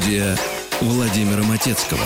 Студия Владимира Матецкого.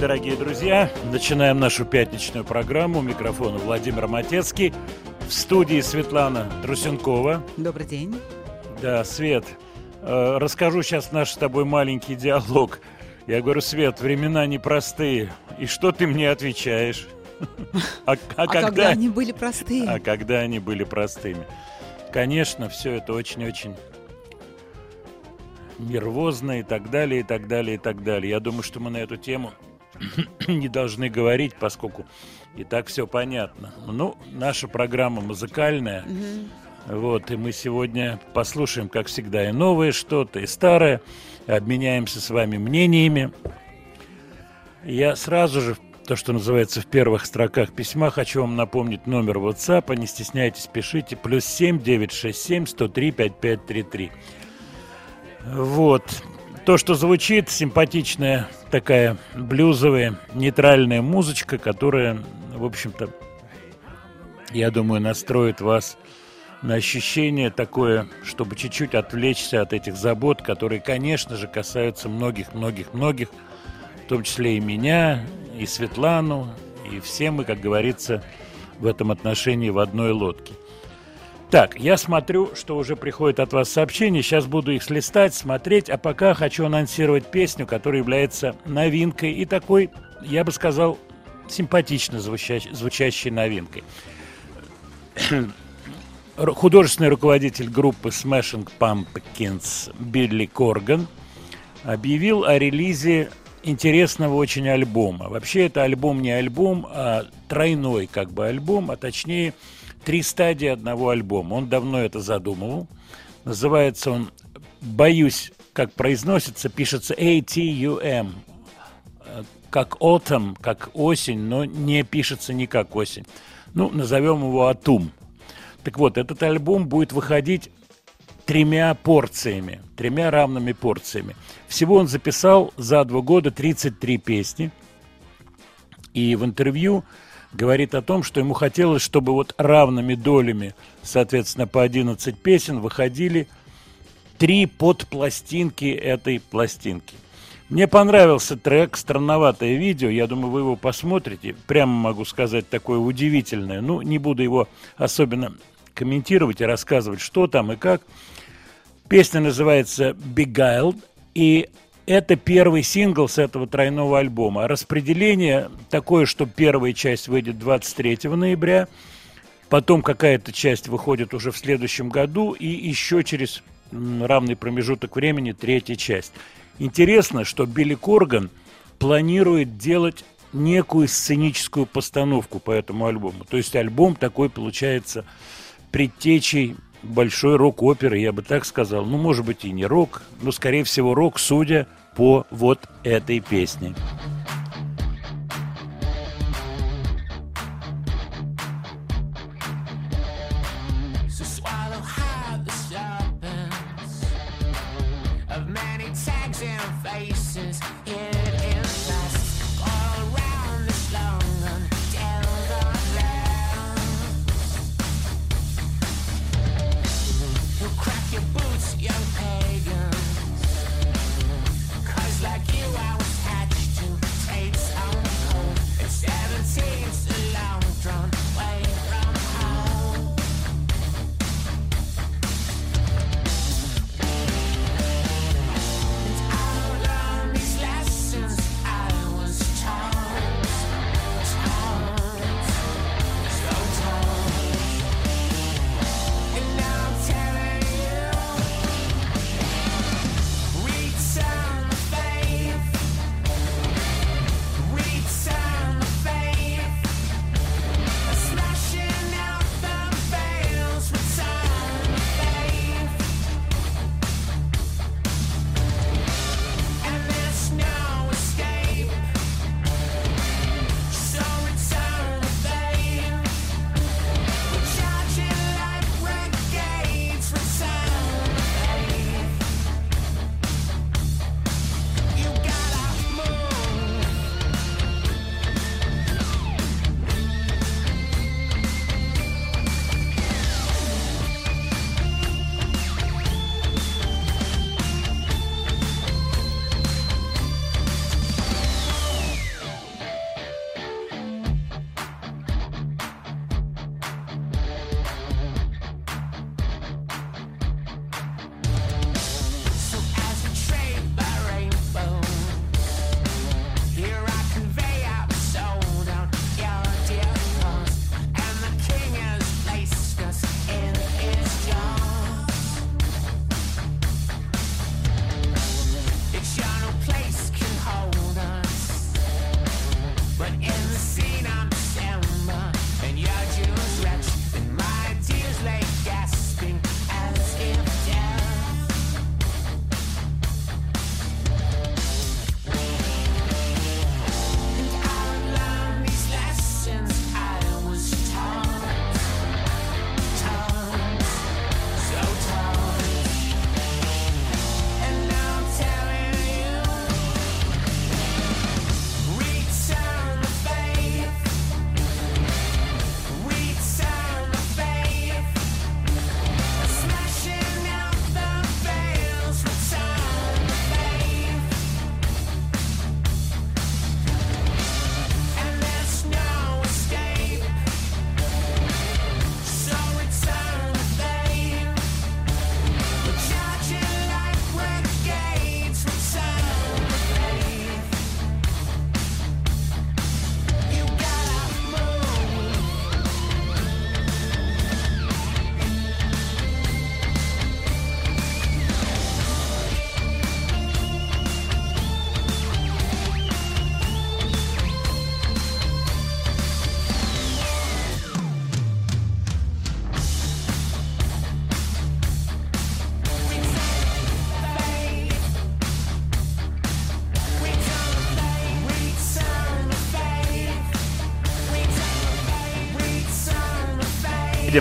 Дорогие друзья, начинаем нашу пятничную программу. У микрофона Владимир Матецкий. В студии Светлана Трусенкова. Добрый день. Да, Свет, расскажу сейчас наш с тобой маленький диалог. Я говорю: Свет, времена непростые. И что ты мне отвечаешь? А когда они были простыми? А когда они были простыми? Конечно, все это очень-очень... нервозно и так далее. Я думаю, что мы на эту тему не должны говорить, поскольку и так все понятно. Ну, наша программа музыкальная, вот, и мы сегодня послушаем, как всегда, и новое что-то, и старое, обменяемся с вами мнениями. Я сразу же, то, что называется, в первых строках письма, хочу вам напомнить номер WhatsApp, не стесняйтесь, пишите, +7 967 103 5533. Вот, то, что звучит, симпатичная такая блюзовая, нейтральная музычка, которая, в общем-то, я думаю, настроит вас на ощущение такое, чтобы чуть-чуть отвлечься от этих забот, которые, конечно же, касаются многих, в том числе и меня, и Светлану, и все мы, как говорится, в этом отношении в одной лодке. Так, я смотрю, что уже приходит от вас сообщение. Сейчас буду их листать, смотреть. А пока хочу анонсировать песню, которая является новинкой и такой, я бы сказал, симпатично звучащей новинкой. Художественный руководитель группы Smashing Pumpkins Билли Корган объявил о релизе интересного очень альбома. Вообще, это альбом не альбом, а тройной как бы альбом, а точнее... 3 стадии одного альбома. Он давно это задумывал. Называется он, боюсь, как произносится, пишется ATUM, как autumn, как осень, но не пишется не как осень. Ну, назовем его ATUM. Так вот, этот альбом будет выходить 3 равными порциями. Всего он записал за 2 года 33 песни. И в интервью... говорит о том, что ему хотелось, чтобы вот равными долями, соответственно, по 11 песен выходили 3 подпластинки этой пластинки. Мне понравился трек, странноватое видео, я думаю, вы его посмотрите. Прямо могу сказать, такое удивительное. Ну, не буду его особенно комментировать и рассказывать, что там и как. Песня называется «Beguiled», и Это первый сингл с этого тройного альбома. Распределение такое, что первая часть выйдет 23 ноября, потом какая-то часть выходит уже в следующем году, и еще через равный промежуток времени третья часть. Интересно, что Билли Корган планирует делать некую сценическую постановку по этому альбому. То есть альбом такой получается предтечей большой рок-оперы, я бы так сказал. Ну, может быть, и не рок, но, скорее всего, рок, судя по вот этой песне.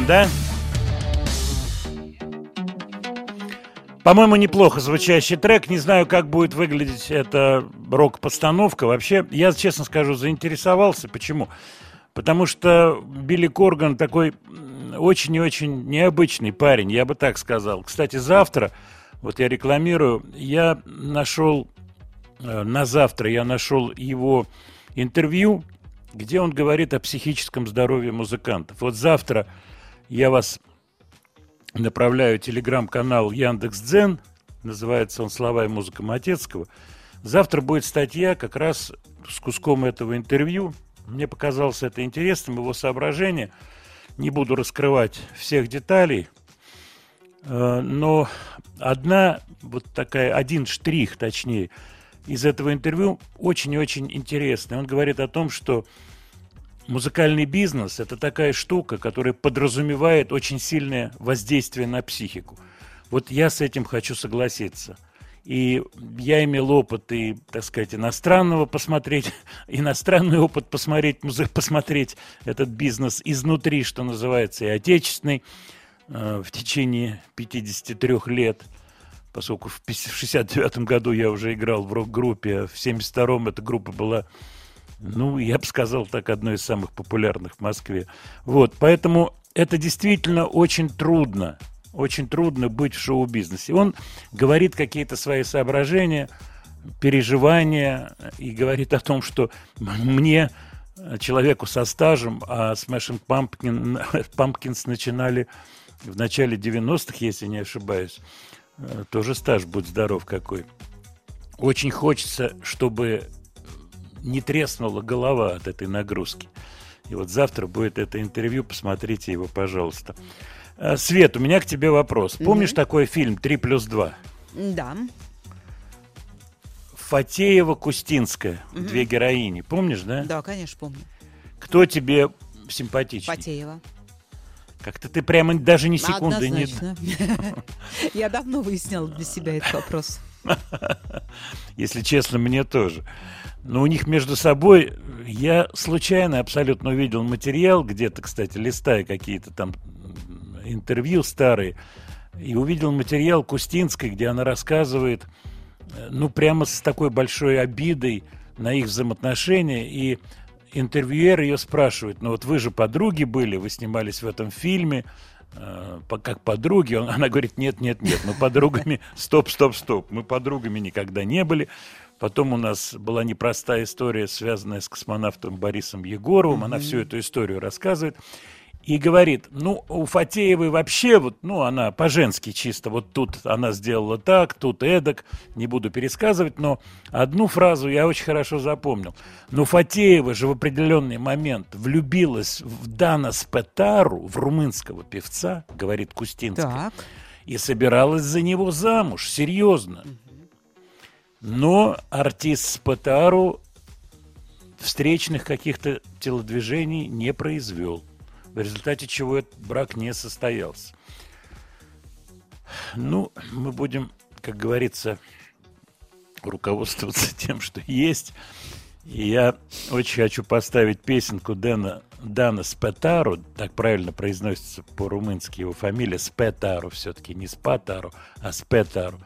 Да? По-моему, неплохо звучащий трек. Не знаю, как будет выглядеть эта рок-постановка. Вообще, я, честно скажу, заинтересовался. Почему? Потому что Билли Корган такой очень и очень необычный парень, я бы так сказал. Кстати, завтра, вот я рекламирую, я нашел, на завтра я нашел его интервью, где он говорит о психическом здоровье музыкантов. Вот завтра я вас направляю в телеграм-канал Яндекс.Дзен, называется он «Слова и музыка Матецкого», Завтра будет статья как раз с куском этого интервью. Мне показалось это интересным, его соображение. Не буду раскрывать всех деталей, но один штрих, точнее, из этого интервью очень и очень интересный. Он говорит о том, что музыкальный бизнес – это такая штука, которая подразумевает очень сильное воздействие на психику. Вот я с этим хочу согласиться. И я имел опыт и, так сказать, иностранный опыт посмотреть этот бизнес изнутри, что называется, и отечественный в течение 53 лет, поскольку в 69-м году я уже играл в рок-группе, а в 72-м эта группа была, я бы сказал так, одной из самых популярных в Москве. Вот, поэтому это действительно очень трудно. Очень трудно быть в шоу-бизнесе. Он говорит какие-то свои соображения, переживания и говорит о том, что мне, человеку со стажем, а Smashing Pumpkins начинали в начале 90-х, если не ошибаюсь, тоже стаж, будь здоров какой. Очень хочется, чтобы не треснула голова от этой нагрузки. И вот завтра будет это интервью, посмотрите его, пожалуйста. Свет, у меня к тебе вопрос. Помнишь такой фильм «3+2»? Да. Фатеева, Кустинская, две героини. Помнишь, да? Да, конечно, помню. Кто тебе симпатичнее? Фатеева. Как-то ты прямо даже ни секунды не... Я давно выясняла для себя этот вопрос. Если честно, мне тоже. Но у них между собой... Я случайно абсолютно увидел материал, где-то, кстати, листая какие-то там интервью старые, и увидел материал Кустинской, где она рассказывает, прямо с такой большой обидой на их взаимоотношения, и интервьюер ее спрашивает: вы же подруги были, вы снимались в этом фильме, как подруги. Она говорит: нет, мы подругами, стоп, мы подругами никогда не были. Потом у нас была непростая история, связанная с космонавтом Борисом Егоровым, она всю эту историю рассказывает. И говорит, у Фатеевой вообще, она по-женски чисто, тут она сделала так, тут эдак, не буду пересказывать, но одну фразу я очень хорошо запомнил. Но Фатеева же в определенный момент влюбилась в Дана Спэтару, в румынского певца, говорит Кустинская, так. И собиралась за него замуж, серьезно. Но артист Спэтару встречных каких-то телодвижений не произвел. В результате чего этот брак не состоялся. Мы будем, как говорится, руководствоваться тем, что есть. И я очень хочу поставить песенку Дана Спэтару. Так правильно произносится по-румынски его фамилия. Спэтару все-таки, не Спатару, а Спэтару.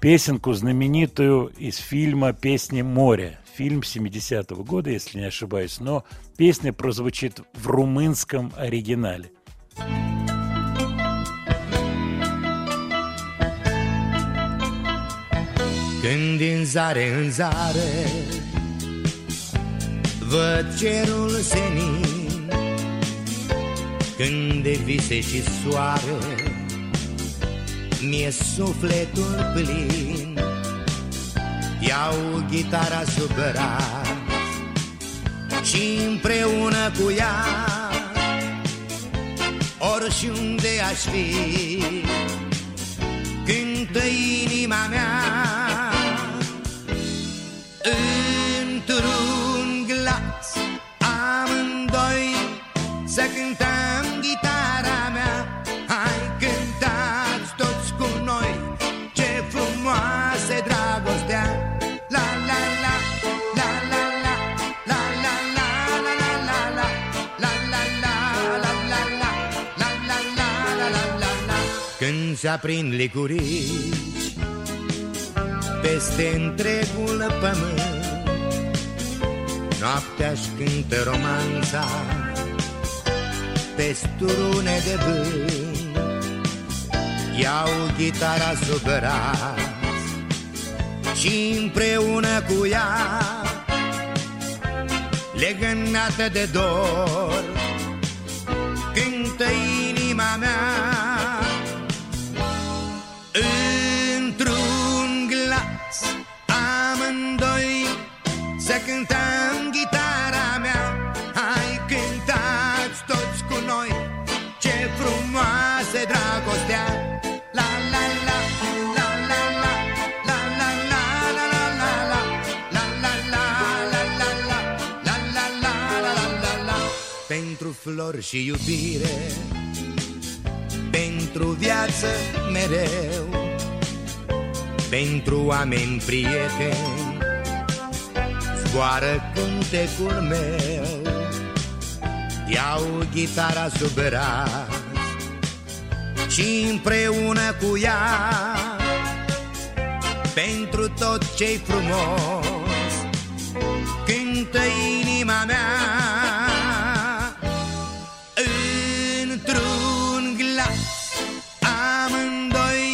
Песенку знаменитую из фильма «Песни моря». Фильм 70-го года, если не ошибаюсь, но песня прозвучит в румынском оригинале. Când din zare în zare văd cerul senin, când de vise și soare mi-e sufletul plin. Iau gitara sub braț și împreună cu ea oriunde aș fi, cântă inima mea într-un glas. Amândoi să cântăm gitara mea. Hai, cântați toți cu noi, ce frumoasă e dragostea. Se aprind licurici peste întregul pământ, noaptea-și cântă romanța pe strune de vânt. Iau gitara sub braț și împreună cu ea, legănată de dor, cântă inima mea. Într-un glas amândoi flori și iubire pentru viață mereu, pentru oameni prieteni zboară cântecul meu. Iau ghitara sub braț și împreună cu ea pentru tot ce-i frumos cântă inima mea. Într-un glas amândoi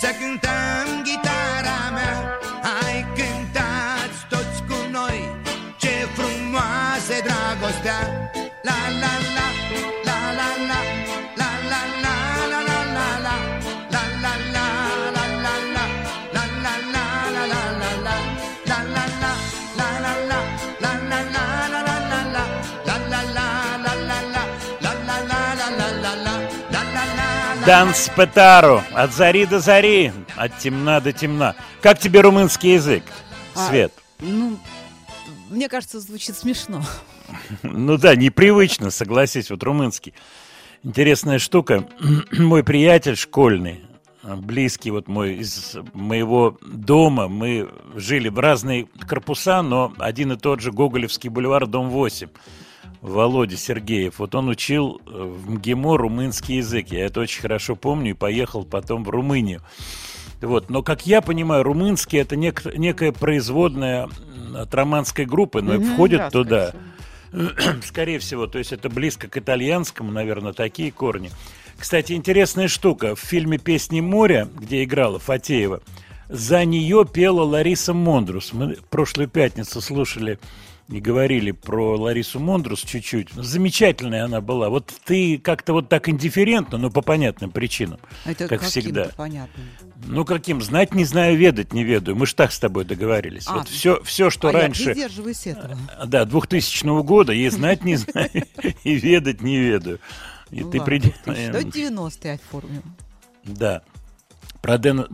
să cântăm ghitara mea. Hai, cântați toți cu noi, ce frumoasă dragostea. La la la, la la la, la la la, la la la la, la la la, la la la, la la la, la la la, la la la, la la la, la la la, la la la, la la la, la la la, la la la. Дан Спэтару. От зари до зари, от темна до темна. Как тебе румынский язык, Свет? Ну, мне кажется, звучит смешно. Ну да, непривычно, согласись, вот румынский. Интересная штука. Мой приятель школьный, близкий вот мой, из моего дома, мы жили в разные корпуса, но один и тот же Гоголевский бульвар, дом 8, Володя Сергеев. Вот он учил в МГИМО румынский язык, я это очень хорошо помню, и поехал потом в Румынию. Вот. Но, как я понимаю, румынский — это некая производная от романской группы, но входит туда... Скорее всего, то есть это близко к итальянскому, наверное, такие корни. Кстати, интересная штука. В фильме «Песни моря», где играла Фатеева, за нее пела Лариса Мондрус. Мы прошлую пятницу слушали и говорили про Ларису Мондрус чуть-чуть. Замечательная она была. Вот ты как-то вот так индифферентно, но по понятным причинам, это как всегда. Понятным? Ну, каким? Знать не знаю, ведать не ведаю. Мы ж так с тобой договорились. Вот все, что раньше... я придерживаюсь этого. Да, 2000 года, и знать не знаю, и ведать не ведаю. До 90-е оформим. Да. Про Дана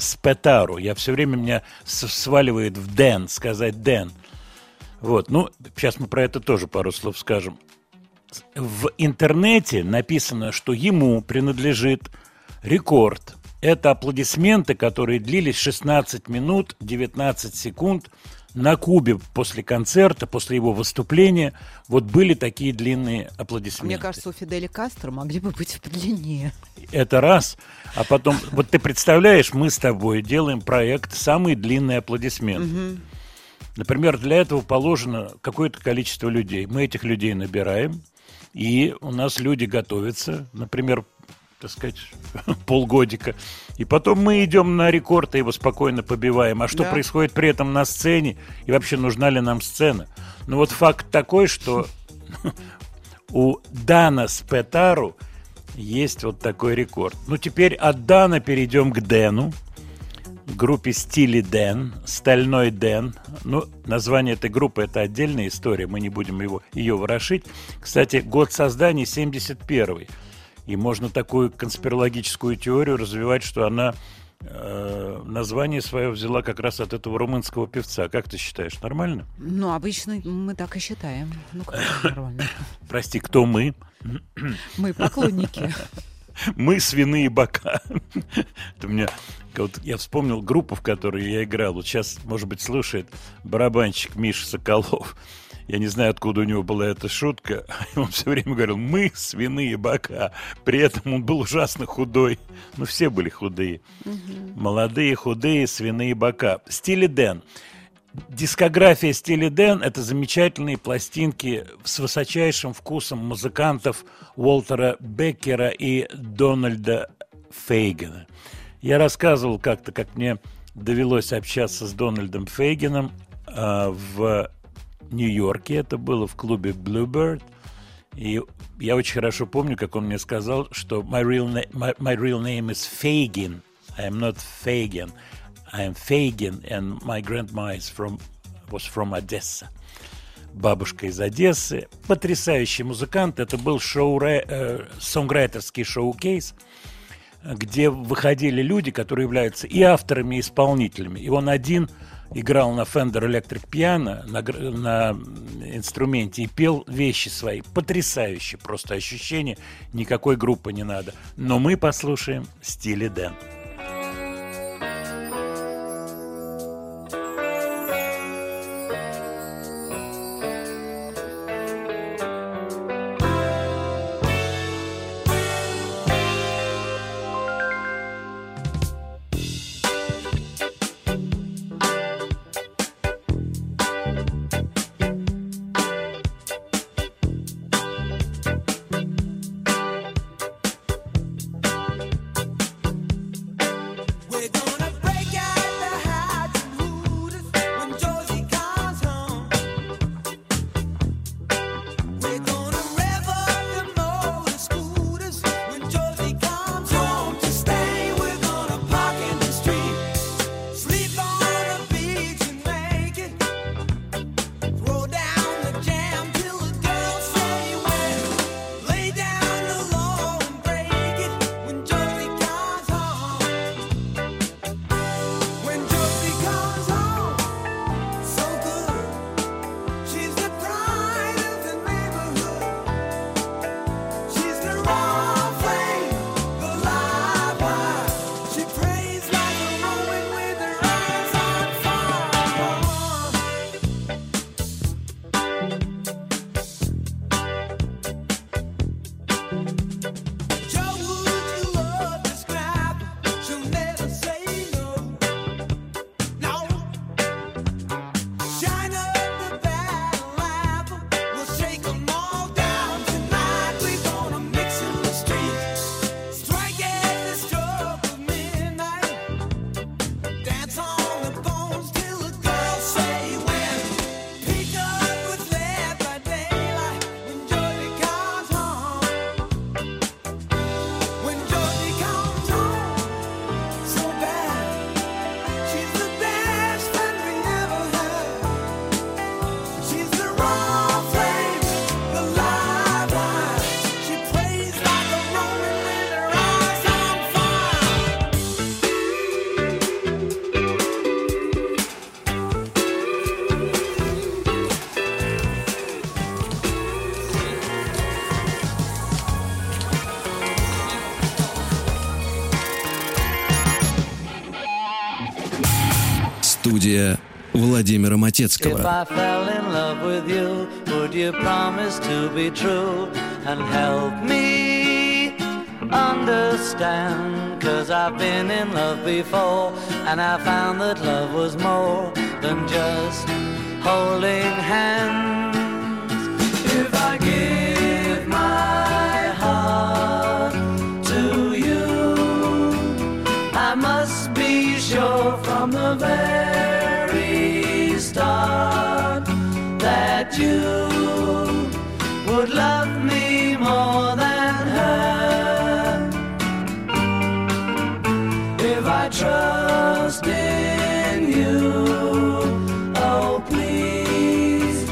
Спэтару. Я все время, меня сваливает в Дэн, сказать Дэн. Вот, ну, сейчас мы про это тоже пару слов скажем. В интернете написано, что ему принадлежит рекорд. Это аплодисменты, которые длились 16 минут 19 секунд на Кубе после концерта, после его выступления. Вот были такие длинные аплодисменты. Мне кажется, у Фиделя Кастро могли бы быть подлиннее. Это раз. А потом, вот ты представляешь, мы с тобой делаем проект «Самые длинные аплодисменты». Например, для этого положено какое-то количество людей. Мы этих людей набираем, и у нас люди готовятся, например, так сказать, полгодика. И потом мы идем на рекорд и его спокойно побиваем. А что происходит при этом на сцене? И вообще, нужна ли нам сцена? Ну вот факт такой, что у Дана Спэтару есть вот такой рекорд. Ну теперь от Дана перейдем к Дэну. Группе «Стили Дэн», «Стальной Дэн». Ну, название этой группы – это отдельная история, мы не будем ее ворошить. Кстати, год создания – 71-й. И можно такую конспирологическую теорию развивать, что она название свое взяла как раз от этого румынского певца. Как ты считаешь, нормально? Ну, обычно мы так и считаем. Ну, как нормально? Прости, кто мы? Мы поклонники. Мы свиные бока. Это у меня, вот я вспомнил группу, в которой я играл. Вот сейчас, может быть, слушает барабанщик Миша Соколов. Я не знаю, откуда у него была эта шутка. Он все время говорил: мы свиные бока. При этом он был ужасно худой. Ну, все были худые. Угу. Молодые, худые, свиные бока. Стили Дэн. Дискография Стили Дэн — это замечательные пластинки с высочайшим вкусом музыкантов Уолтера Беккера и Дональда Фейгена. Я рассказывал как-то, как мне довелось общаться с Дональдом Фейгеном в Нью-Йорке. Это было в клубе Bluebird. И я очень хорошо помню, как он мне сказал, что my real name is Fagin. I am not Fagin. I am Fagin, and my grandma was from Odessa. Бабушка из Одессы. Потрясающий музыкант. Это был сонграйтерский шоу-кейс, где выходили люди, которые являются и авторами, и исполнителями. И он один играл на Fender Electric Piano, на инструменте, и пел вещи свои. Потрясающе просто ощущение. Никакой группы не надо. Но мы послушаем Стили Дэн. Студия Владимира Матецкого. From the very start that you would love me more than her. If I trust in you, oh please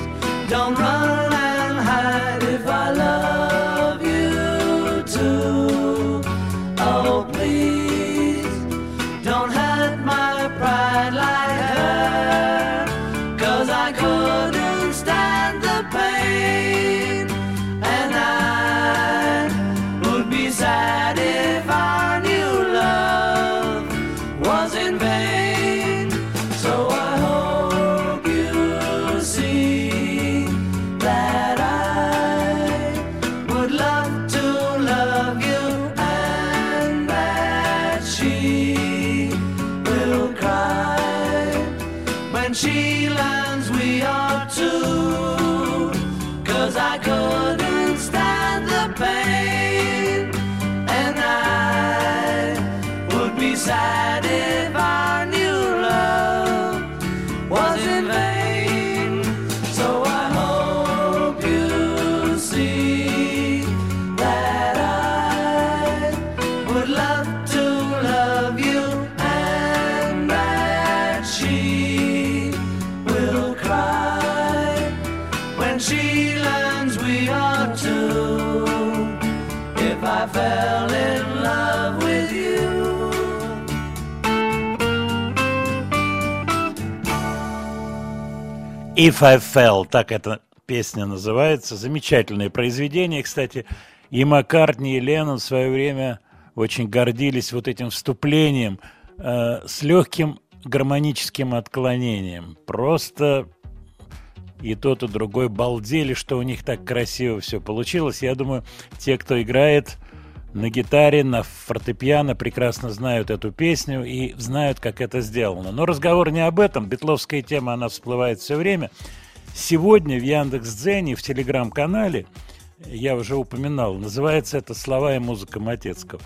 don't run and hide. If I love you too, oh please don't hide my pride like her, 'cause I couldn't stand the pain, and I would be sad if our new love was in vain. So I hope you see that I would love to love you, and that she when she learns we are two, 'cause I couldn't stand the pain, and I would be sad if our new love was in vain. So I hope you see that I would love to love you, and that she will cry when she learns we are two. If I fell in love with you. If I Fell, так эта песня называется. Замечательное произведение, кстати. И Маккартни, и Леннон в свое время очень гордились вот этим вступлением с легким гармоническим отклонением. Просто и тот, и другой балдели, что у них так красиво все получилось. Я думаю, те, кто играет на гитаре, на фортепиано, прекрасно знают эту песню и знают, как это сделано. Но разговор не об этом. Битловская тема, она всплывает все время. Сегодня в Яндекс.Дзене, в Телеграм-канале, я уже упоминал, называется это «Слова и музыка Матецкого».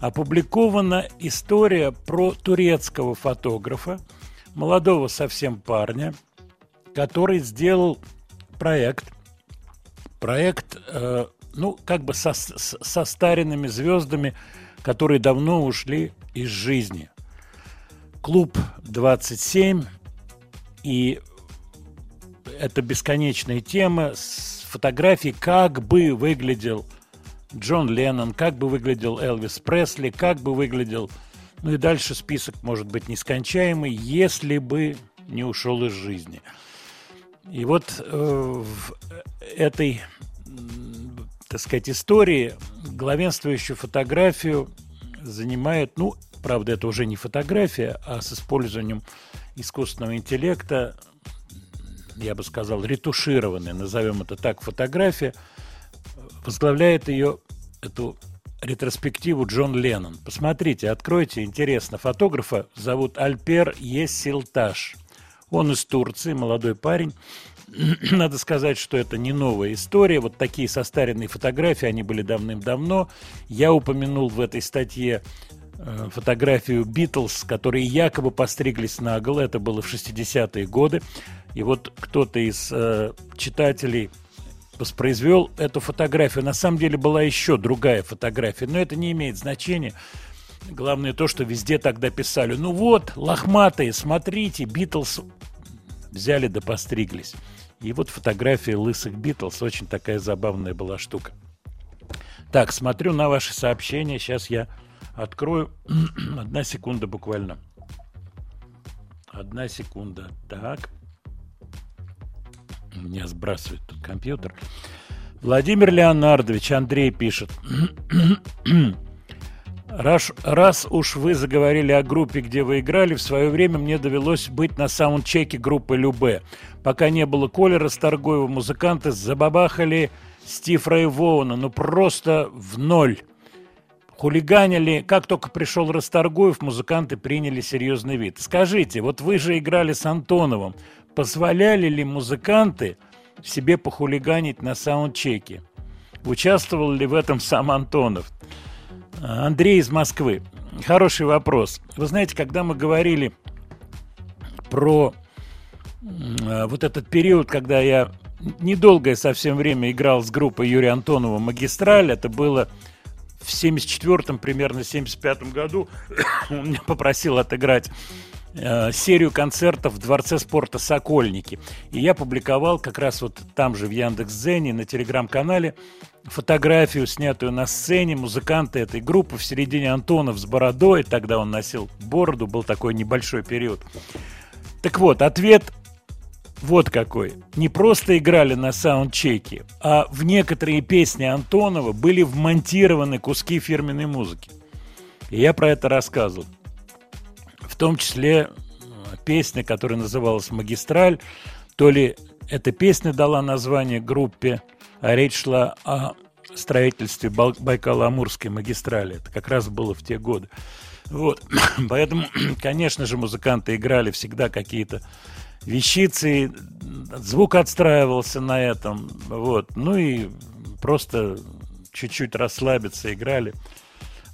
Опубликована история про турецкого фотографа, молодого совсем парня, который сделал проект ну, как бы со старинными звездами, которые давно ушли из жизни. Клуб 27, и это бесконечная тема с фотографий, как бы выглядел Джон Леннон, как бы выглядел Элвис Пресли, как бы выглядел... Ну и дальше список может быть нескончаемый, если бы не ушел из жизни. И вот в этой, так сказать, истории главенствующую фотографию занимает... Ну, правда, это уже не фотография, а с использованием искусственного интеллекта, я бы сказал, ретушированная, назовем это так, фотография. Возглавляет ее, эту ретроспективу, Джон Леннон. Посмотрите, откройте, интересно. Фотографа зовут Альпер Есилташ. Он из Турции, молодой парень. Надо сказать, что это не новая история. Вот такие состаренные фотографии, они были давным-давно. Я упомянул в этой статье фотографию «Битлз», которые якобы постриглись наголо. Это было в 60-е годы. И вот кто-то из читателей воспроизвел эту фотографию. На самом деле была еще другая фотография, но это не имеет значения. Главное то, что везде тогда писали: ну вот, лохматые, смотрите, Битлз взяли да постриглись. И вот фотография лысых Битлз, очень такая забавная была штука. Так, смотрю на ваши сообщения, сейчас я открою. Одна секунда буквально. Одна секунда, так. Меня сбрасывает тут компьютер. Владимир Леонардович, Андрей пишет: раз уж вы заговорили о группе, где вы играли, в свое время мне довелось быть на саундчеке группы «Любэ». Пока не было Колера Старгоева, музыканты забабахали Стив Рэй Воуна, ну просто в ноль. Хулиганили. Как только пришел Расторгуев, музыканты приняли серьезный вид. Скажите, вот вы же играли с Антоновым. Позволяли ли музыканты себе похулиганить на саундчеке? Участвовал ли в этом сам Антонов? Андрей из Москвы. Хороший вопрос. Вы знаете, когда мы говорили про вот этот период, когда я недолгое совсем время играл с группой Юрия Антонова «Магистраль», это было в 74-м, примерно в 75-м году, он меня попросил отыграть серию концертов в Дворце спорта «Сокольники». И я публиковал как раз вот там же в Яндекс.Дзене, на Телеграм-канале, фотографию, снятую на сцене. Музыканты этой группы, в середине Антонов с бородой, тогда он носил бороду, был такой небольшой период. Так вот, ответ вот какой. Не просто играли на саундчеке, а в некоторые песни Антонова были вмонтированы куски фирменной музыки. И я про это рассказывал. В том числе песня, которая называлась «Магистраль». То ли эта песня дала название группе, а речь шла о строительстве Байкало-Амурской магистрали. Это как раз было в те годы. Вот. Поэтому, конечно же, музыканты играли всегда какие-то вещицы. Звук отстраивался на этом. Вот. Ну и просто чуть-чуть расслабиться играли.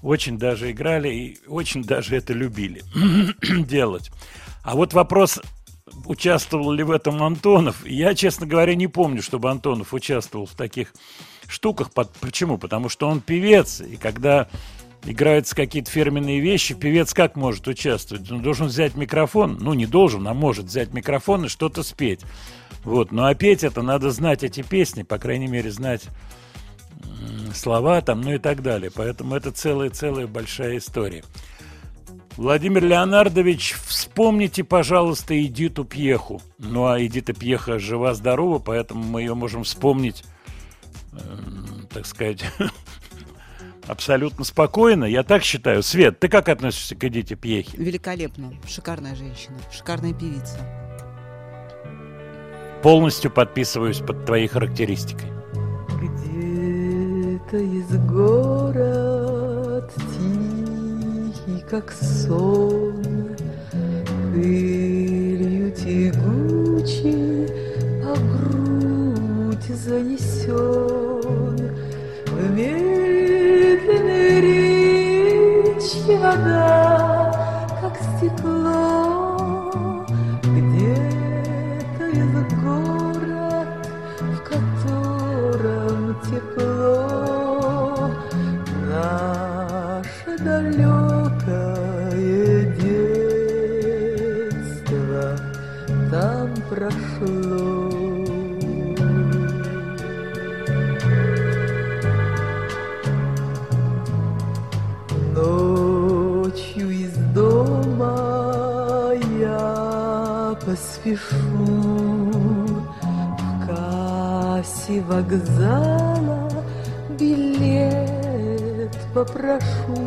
Очень даже играли и очень даже это любили делать. А вот вопрос, участвовал ли в этом Антонов. Я, честно говоря, не помню, чтобы Антонов участвовал в таких штуках. Почему? Потому что он певец. И когда играются какие-то фирменные вещи, певец как может участвовать? Он должен взять микрофон. Ну, не должен, а может взять микрофон и что-то спеть. Вот. Ну, а петь это надо знать эти песни, по крайней мере, знать слова там, ну и так далее. Поэтому это целая-целая большая история. Владимир Леонардович, вспомните, пожалуйста, Эдиту Пьеху. Ну, а Эдита Пьеха жива-здорова, поэтому мы ее можем вспомнить, так сказать, абсолютно спокойно. Я так считаю. Свет, ты как относишься к Эдите Пьехе? Великолепно. Шикарная женщина, шикарная певица. Полностью подписываюсь под твоей характеристикой. Где-то из город тихий, как сон, пылью тягучей по грудь занесен, в медленной речи вода, как стекло, где-то из город, в котором тепло, наше далекое детство там прошло. Поспешу в кассе вокзала, билет попрошу.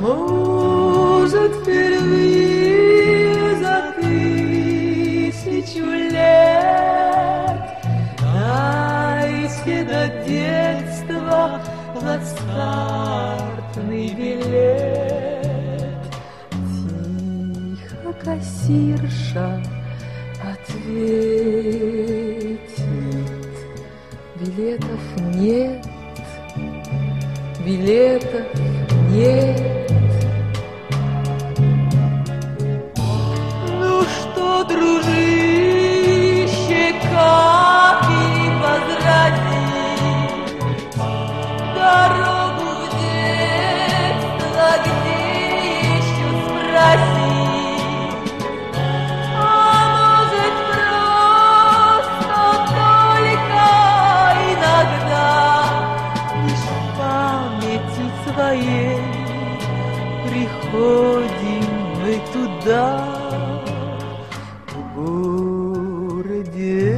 Может, впервые за 1000 лет айсина детства ластартный билет. Кассирша ответит: билетов нет, билетов нет. Ну что, дружище, капель возврати дорогу в детство, где еще спроси. Приходим мы туда, в городе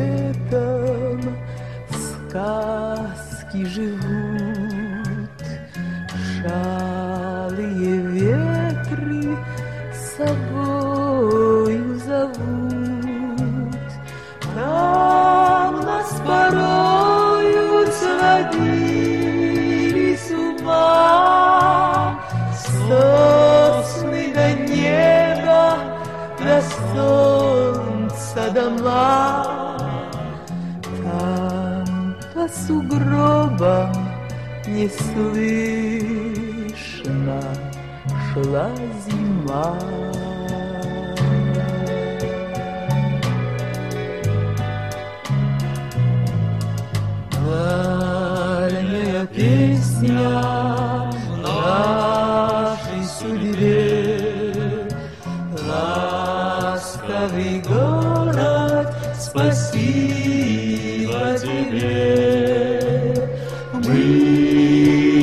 там сказки живут, шалые ветры с собою зовут. Там нас порою сводили с ума. Сосны до неба, до солнца дома. Там по сугробам неслышно шла зима. Дальняя песня город, спасибо тебе. Мы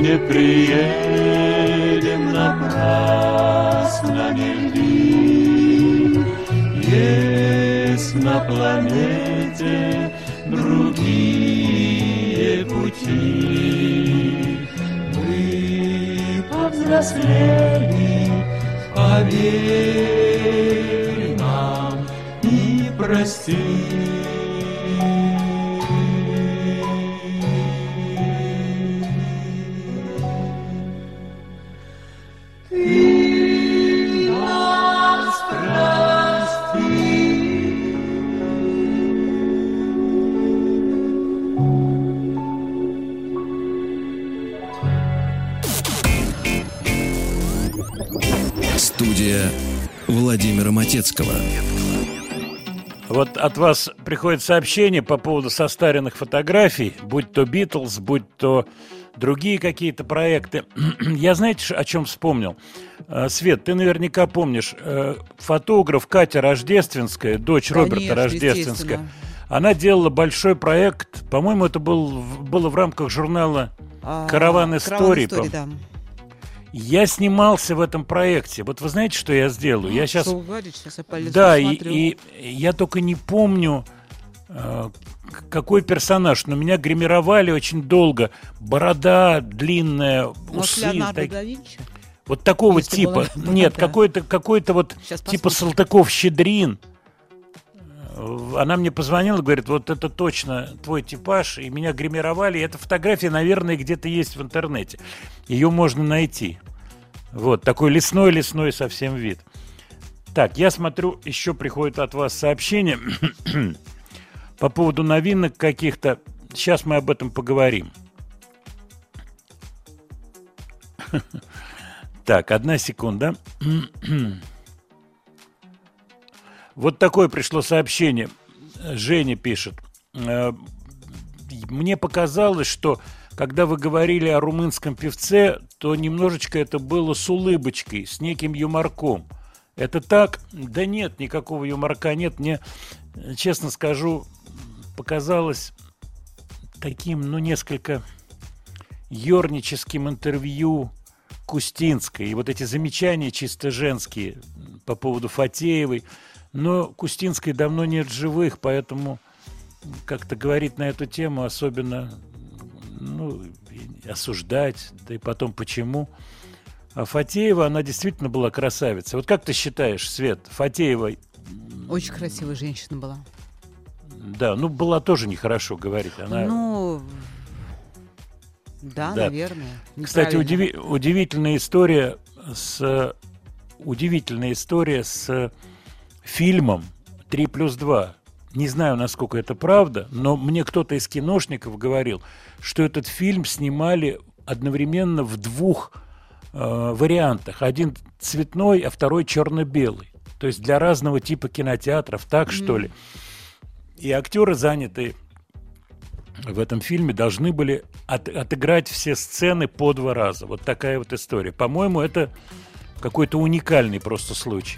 не приедем напрасно, не жди. Есть на планете другие пути. Мы повзрослели, поверь. Прости. Ты нас прости. Студия Владимира Матецкого. Вот от вас приходит сообщение по поводу состаренных фотографий, будь то «Битлз», будь то другие какие-то проекты. Я, знаете, о чем вспомнил? Свет, ты наверняка помнишь, фотограф Катя Рождественская, дочь Роберта Рождественская, она делала большой проект, по-моему, это было в рамках журнала «Караван истории». Я снимался в этом проекте. Вот вы знаете, что я сделаю? Я сейчас... Сейчас я полезу, да, и я только не помню, какой персонаж. Но меня гримировали очень долго. Борода длинная, усы. Может, Леонардо да Винчи? Вот такого если типа. Была... Нет, какой-то вот сейчас типа посмотрим. Салтыков-Щедрин. Она мне позвонила, говорит, вот это точно твой типаж, и меня гримировали. Эта фотография, наверное, где-то есть в интернете. Ее можно найти. Вот, такой лесной-лесной совсем вид. Так, я смотрю, еще приходит от вас сообщение по поводу новинок каких-то. Сейчас мы об этом поговорим. Так, одна секунда. Вот такое пришло сообщение. Женя пишет. Мне показалось, что когда вы говорили о румынском певце, то немножечко это было с улыбочкой, с неким юморком. Это так? Да нет, никакого юморка нет. Мне, честно скажу, показалось таким, ну, несколько ёрническим интервью Кустинской. И вот эти замечания чисто женские по поводу Фатеевой. Но Кустинской давно нет живых, поэтому как-то говорить на эту тему, особенно ну, осуждать, да и потом почему. А Фатеева, она действительно была красавица. Вот как ты считаешь, Свет, Фатеева... Очень красивая женщина была. Да, ну была тоже нехорошо говорить. Она... Ну, да, наверное. Кстати, удивительная история с фильмом 3+2. Не знаю, насколько это правда, но мне кто-то из киношников говорил, что этот фильм снимали одновременно в двух вариантах. Один цветной, а второй черно-белый. То есть для разного типа кинотеатров, так что ли. И актеры, занятые в этом фильме, должны были отыграть все сцены по 2 раза. Вот такая вот история. По-моему, это какой-то уникальный просто случай.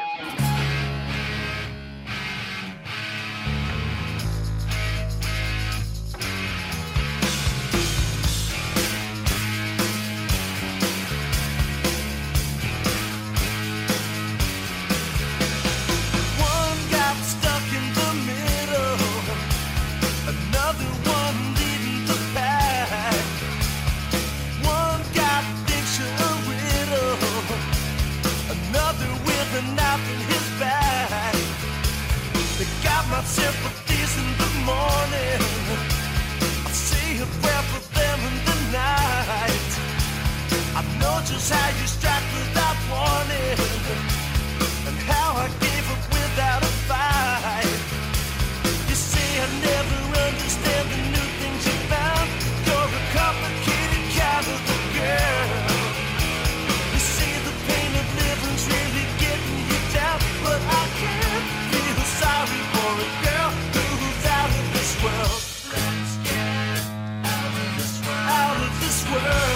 All right.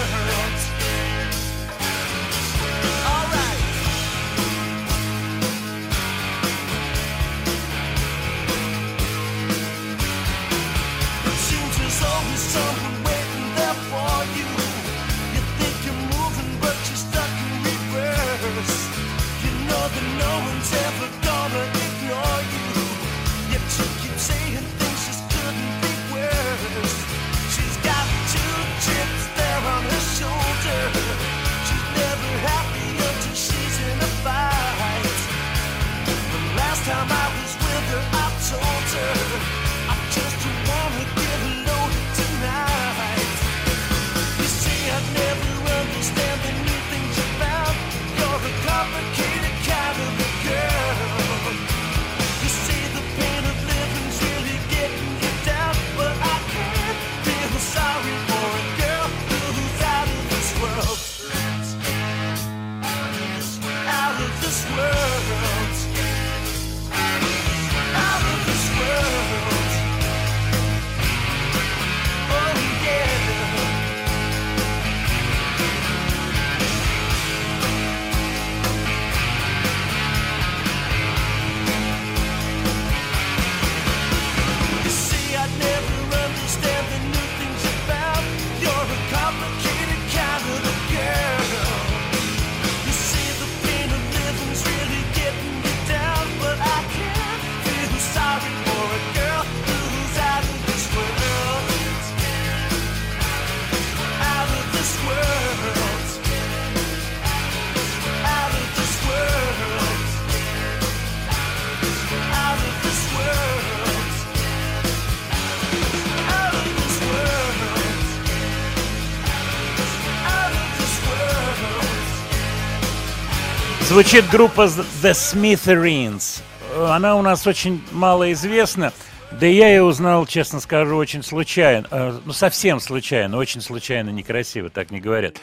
Звучит группа The Smithereens. Она у нас очень мало известна. Да я ее узнал, честно скажу, очень случайно. Ну, совсем случайно. Очень случайно, некрасиво, так не говорят.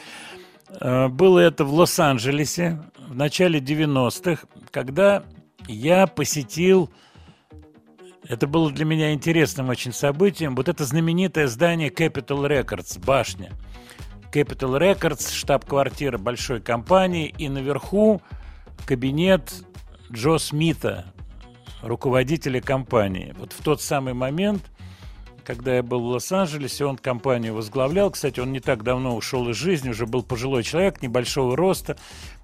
Было это в Лос-Анджелесе в начале 90-х, когда я посетил... Это было для меня интересным очень событием. Вот это знаменитое здание Capitol Records, башня. Capitol Records, штаб-квартира большой компании, и наверху кабинет Джо Смита, руководителя компании. Вот в тот самый момент, когда я был в Лос-Анджелесе, он компанию возглавлял. Кстати, он не так давно ушел из жизни, уже был пожилой человек, небольшого роста.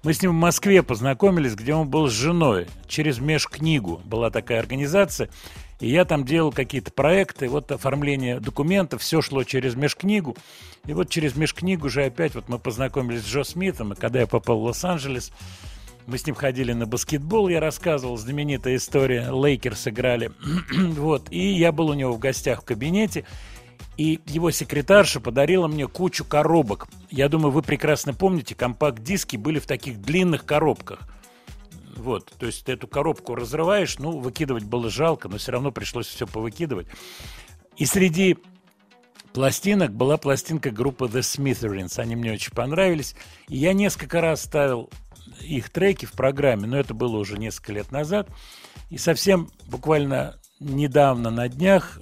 Мы с ним в Москве познакомились, где он был с женой. Через межкнигу была такая организация. И я там делал какие-то проекты, вот оформление документов, все шло через межкнигу. И вот через межкнигу же опять вот мы познакомились с Джо Смитом. И когда я попал в Лос-Анджелес, мы с ним ходили на баскетбол, я рассказывал, знаменитая история, Лейкерс играли. Вот, и я был у него в гостях в кабинете, и его секретарша подарила мне кучу коробок. Я думаю, вы прекрасно помните, компакт-диски были в таких длинных коробках. Вот, то есть ты эту коробку разрываешь, ну, выкидывать было жалко, но все равно пришлось все повыкидывать. И среди пластинок была пластинка группы The Smithereens, они мне очень понравились. И я несколько раз ставил их треки в программе, но это было уже несколько лет назад. И совсем буквально недавно, на днях,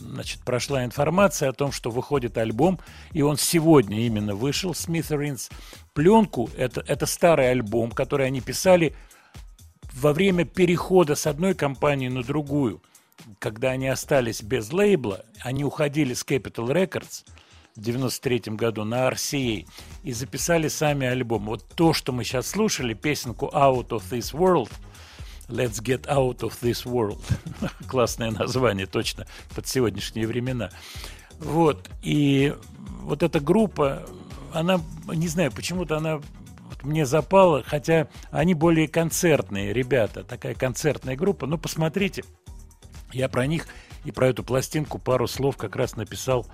значит, прошла информация о том, что выходит альбом, и он сегодня именно вышел, Smithereens. Пленку, это старый альбом, который они писали во время перехода с одной компании на другую. Когда они остались без лейбла, они уходили с Capitol Records в 93-м году на RCA и записали сами альбом. Вот то, что мы сейчас слушали, песенку «Out of this world», «Let's get out of this world». Классное название, точно, под сегодняшние времена. Вот, и вот эта группа, она, не знаю, почему-то она вот мне запала, хотя они более концертные ребята, такая концертная группа. Ну, посмотрите, я про них и про эту пластинку пару слов как раз написал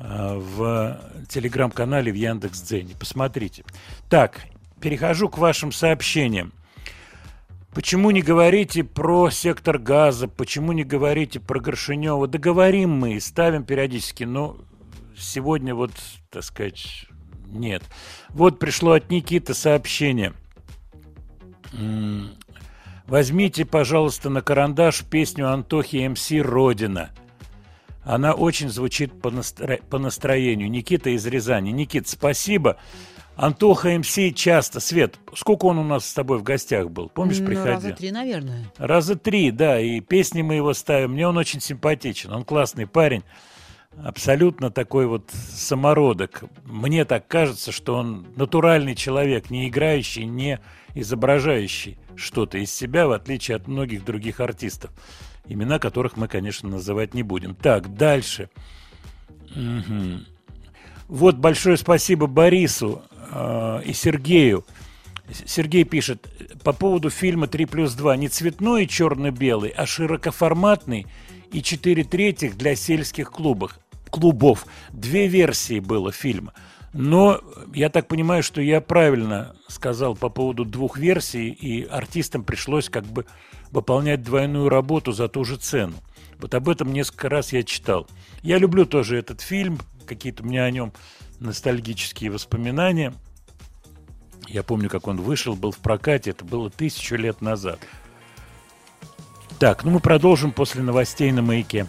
в телеграм-канале в Яндекс.Дзене. Посмотрите. Так, перехожу к вашим сообщениям. Почему не говорите про сектор газа? Почему не говорите про Горшенева? Да говорим мы и ставим периодически, но сегодня вот, так сказать, нет. Вот пришло от Никиты сообщение. Возьмите, пожалуйста, на карандаш песню Антохи МС «Родина». Она очень звучит по настроению. Никита из Рязани. Никит, спасибо. Антоха МС часто. Свет, сколько он у нас с тобой в гостях был? Помнишь, приходил? Раза три, наверное. Раза три, да. И песни мы его ставим. Мне он очень симпатичен. Он классный парень. Абсолютно такой вот самородок. Мне так кажется, что он натуральный человек, не играющий, не изображающий что-то из себя, в отличие от многих других артистов, имена которых мы, конечно, называть не будем. Так, дальше. Угу. Вот большое спасибо Борису и Сергею. Сергей пишет по поводу фильма «3+2». Не цветной и черно-белый, а широкоформатный и 4/3 для сельских клубов. Две версии было фильма. Но я так понимаю, что я правильно сказал по поводу двух версий, и артистам пришлось как бы выполнять двойную работу за ту же цену. Вот об этом несколько раз я читал. Я люблю тоже этот фильм, какие-то у меня о нем ностальгические воспоминания. Я помню, как он вышел, был в прокате, это было 1000 лет назад. Так, ну мы продолжим после новостей на «Маяке».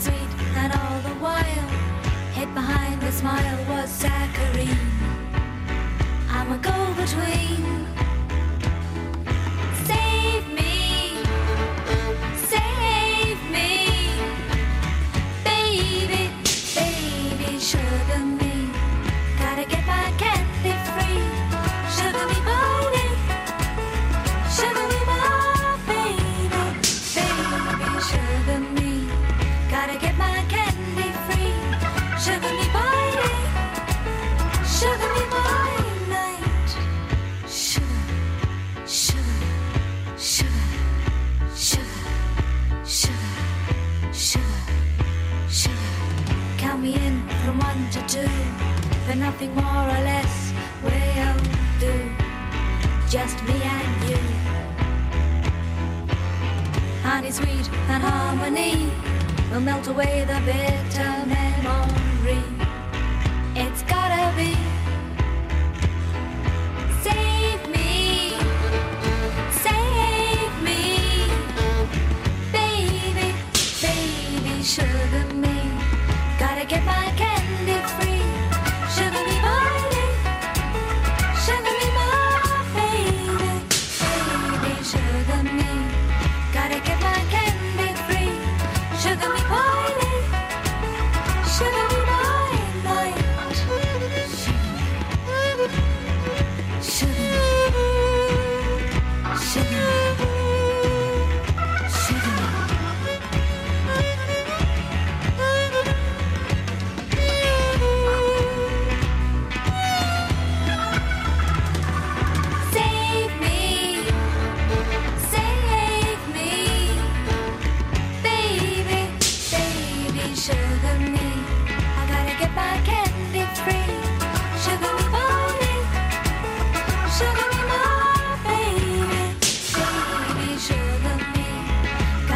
Sweet and all the while hid behind the smile was Zachary.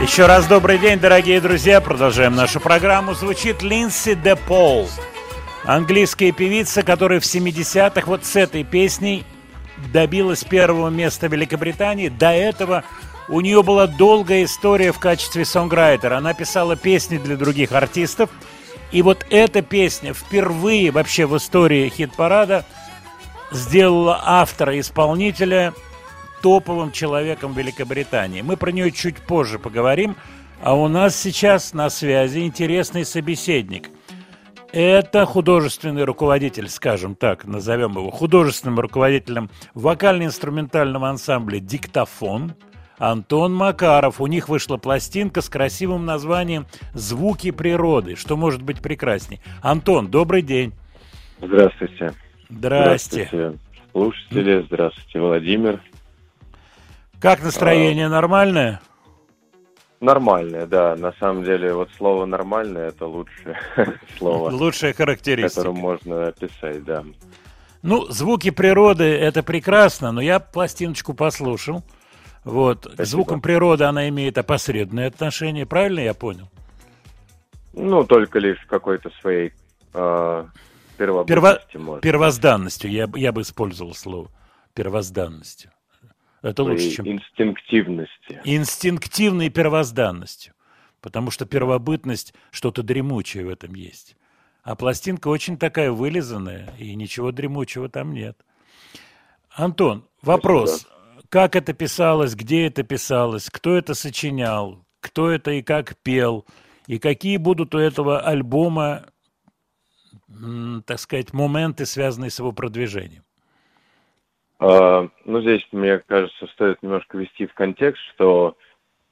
Еще раз добрый день, дорогие друзья. Продолжаем нашу программу. Звучит Линдси де Пол, английская певица, которая в 70-х вот с этой песней добилась первого места в Великобритании. До этого у нее была долгая история в качестве сонграйтера. Она писала песни для других артистов. И вот эта песня впервые вообще в истории хит-парада сделала автора-исполнителя топовым человеком Великобритании. Мы про нее чуть позже поговорим, а у нас сейчас на связи интересный собеседник. Это художественный руководитель, скажем так, назовем его художественным руководителем вокально-инструментального ансамбля «Диктофон» Антон Макаров. У них вышла пластинка с красивым названием «Звуки природы», что может быть прекрасней. Антон, добрый день. Здравствуйте. Здравствуйте, слушатели. Здравствуйте, Владимир. Как настроение, нормальное? Нормальное, да. На самом деле, вот слово «нормальное» — это лучшее слово. Лучшая характеристика. Которым можно описать, да. Ну, звуки природы — это прекрасно, но я пластиночку послушал. Вот. Спасибо. К звукам природы она имеет опосредованное отношение, правильно я понял? Ну, только лишь какой-то своей первобытности. Первозданностью, я бы использовал слово. Первозданностью. Это лучше, чем... инстинктивности. Инстинктивной первозданностью. Потому что первобытность, что-то дремучее в этом есть. А пластинка очень такая вылизанная, и ничего дремучего там нет. Антон, вопрос. Спасибо. Как это писалось, где это писалось, кто это сочинял, кто это и как пел, и какие будут у этого альбома, так сказать, моменты, связанные с его продвижением? Ну, здесь, мне кажется, стоит немножко ввести в контекст, что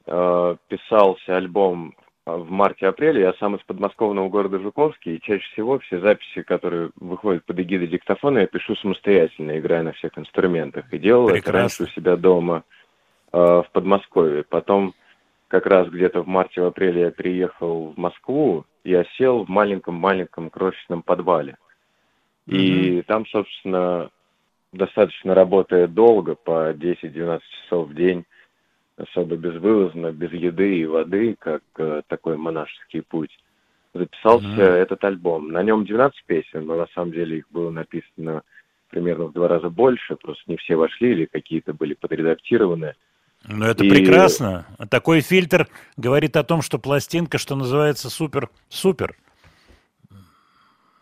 писался альбом в марте-апреле. Я сам из подмосковного города Жуковский, и чаще всего все записи, которые выходят под эгидой диктофона, я пишу самостоятельно, играя на всех инструментах. И делал это раньше у себя дома в Подмосковье. Потом как раз где-то в марте-апреле я переехал в Москву, я сел в маленьком-маленьком крошечном подвале. Mm-hmm. И там, собственно... достаточно работая долго, по 10-12 часов в день, особо безвылазно, без еды и воды, как такой монашеский путь, записался этот альбом. На нем 12 песен, но на самом деле их было написано примерно в 2 раза больше, просто не все вошли или какие-то были подредактированы. Ну, это прекрасно. Такой фильтр говорит о том, что пластинка, что называется, супер-супер.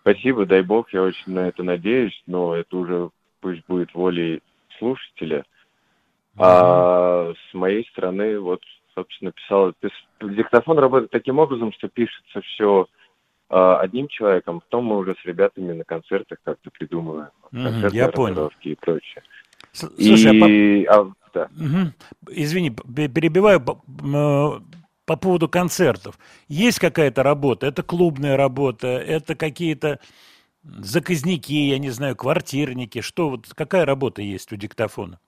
Спасибо, дай бог, я очень на это надеюсь, но это уже пусть будет волей слушателя. А с моей стороны, вот, собственно, писал... Диктофон работает таким образом, что пишется все одним человеком, потом мы уже с ребятами на концертах как-то придумываем. Я понял. И прочее. Слушай, извини, перебиваю по поводу концертов. Есть какая-то работа? Это клубная работа? Это какие-то заказники, я не знаю, квартирники? Что вот, какая работа есть у диктофона?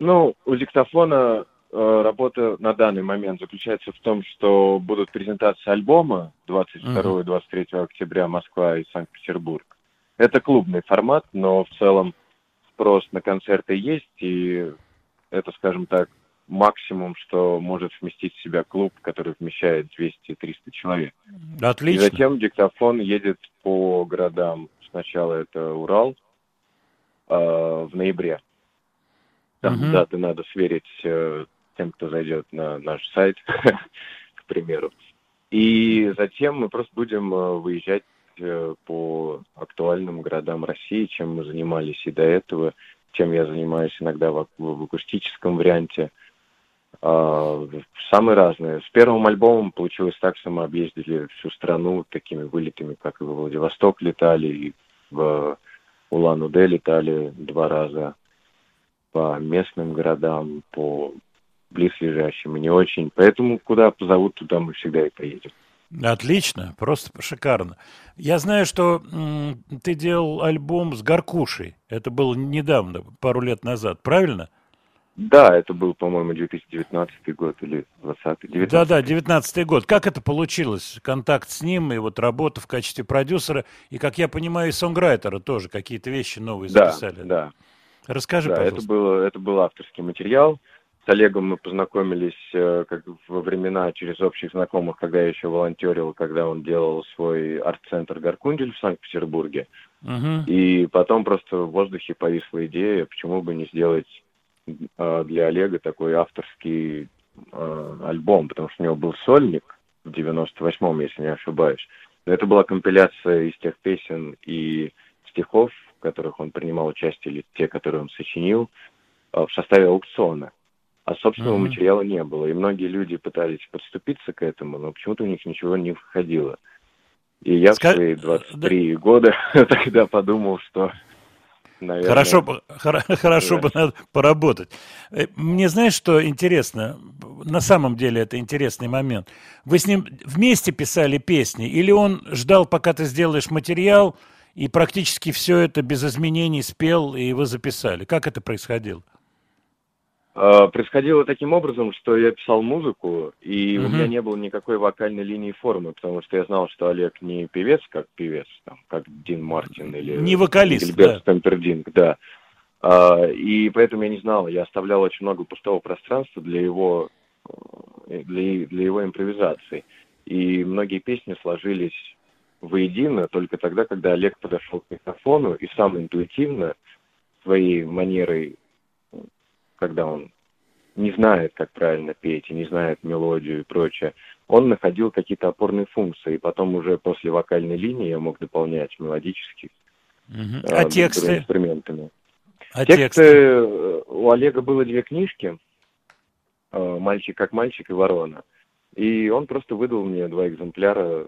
Ну, у диктофона работа на данный момент заключается в том, что будут презентации альбома 22 и 23 октября Москва и Санкт-Петербург. Это клубный формат, но в целом спрос на концерты есть, и это, скажем так, максимум, что может вместить в себя клуб, который вмещает 200-300 человек. Отлично. И затем диктофон едет по городам. Сначала это Урал в ноябре. Там даты надо сверить тем, кто зайдет на наш сайт, к примеру. И затем мы просто будем выезжать по актуальным городам России, чем мы занимались и до этого, чем я занимаюсь иногда в акустическом варианте. Самые разные. С первым альбомом получилось так, что мы объездили всю страну такими вылетами, как и в Владивосток летали, и в Улан-Удэ летали 2 раза. По местным городам, по близлежащим и не очень. Поэтому куда позовут, туда мы всегда и поедем. Отлично, просто шикарно. Я знаю, что ты делал альбом с Гаркушей. Это было недавно, пару лет назад, правильно? Да, это был, по-моему, 2019 год или 2020. Да-да, 19 год. Как это получилось? Контакт с ним и вот работа в качестве продюсера. И, как я понимаю, и сонграйтера тоже какие-то вещи новые записали. Да. Расскажи, да, пожалуйста. Это был авторский материал. С Олегом мы познакомились как во времена через общих знакомых, когда я еще волонтерил, когда он делал свой арт-центр «Гаркундель» в Санкт-Петербурге. И потом просто в воздухе повисла идея, почему бы не сделать для Олега такой авторский альбом, потому что у него был сольник в 98-м, если не ошибаюсь. Но это была компиляция из тех песен и стихов, в которых он принимал участие, или те, которые он сочинил, в составе аукциона. А собственного материала не было. И многие люди пытались подступиться к этому, но почему-то у них ничего не выходило. И я в свои 23 года тогда подумал, что... Наверное, хорошо бы надо поработать. Мне, знаешь, что интересно? На самом деле это интересный момент. Вы с ним вместе писали песни? Или он ждал, пока ты сделаешь материал, и практически все это без изменений спел, и его записали? Как это происходило? Происходило таким образом, что я писал музыку, и у меня не было никакой вокальной линии формы, потому что я знал, что Олег не певец, там, как Дин Мартин или... Не вокалист, Альберт Стампердинг, да. И поэтому я не знал, я оставлял очень много пустого пространства для его импровизации. И многие песни сложились воедино только тогда, когда Олег подошел к микрофону и сам интуитивно, своей манерой, когда он не знает, как правильно петь, и не знает мелодию и прочее, он находил какие-то опорные функции. И потом уже после вокальной линии я мог дополнять мелодически. А тексты? Инструментами. А тексты? У Олега было 2 книжки «Мальчик как мальчик» и «Ворона». И он просто выдал мне 2 экземпляра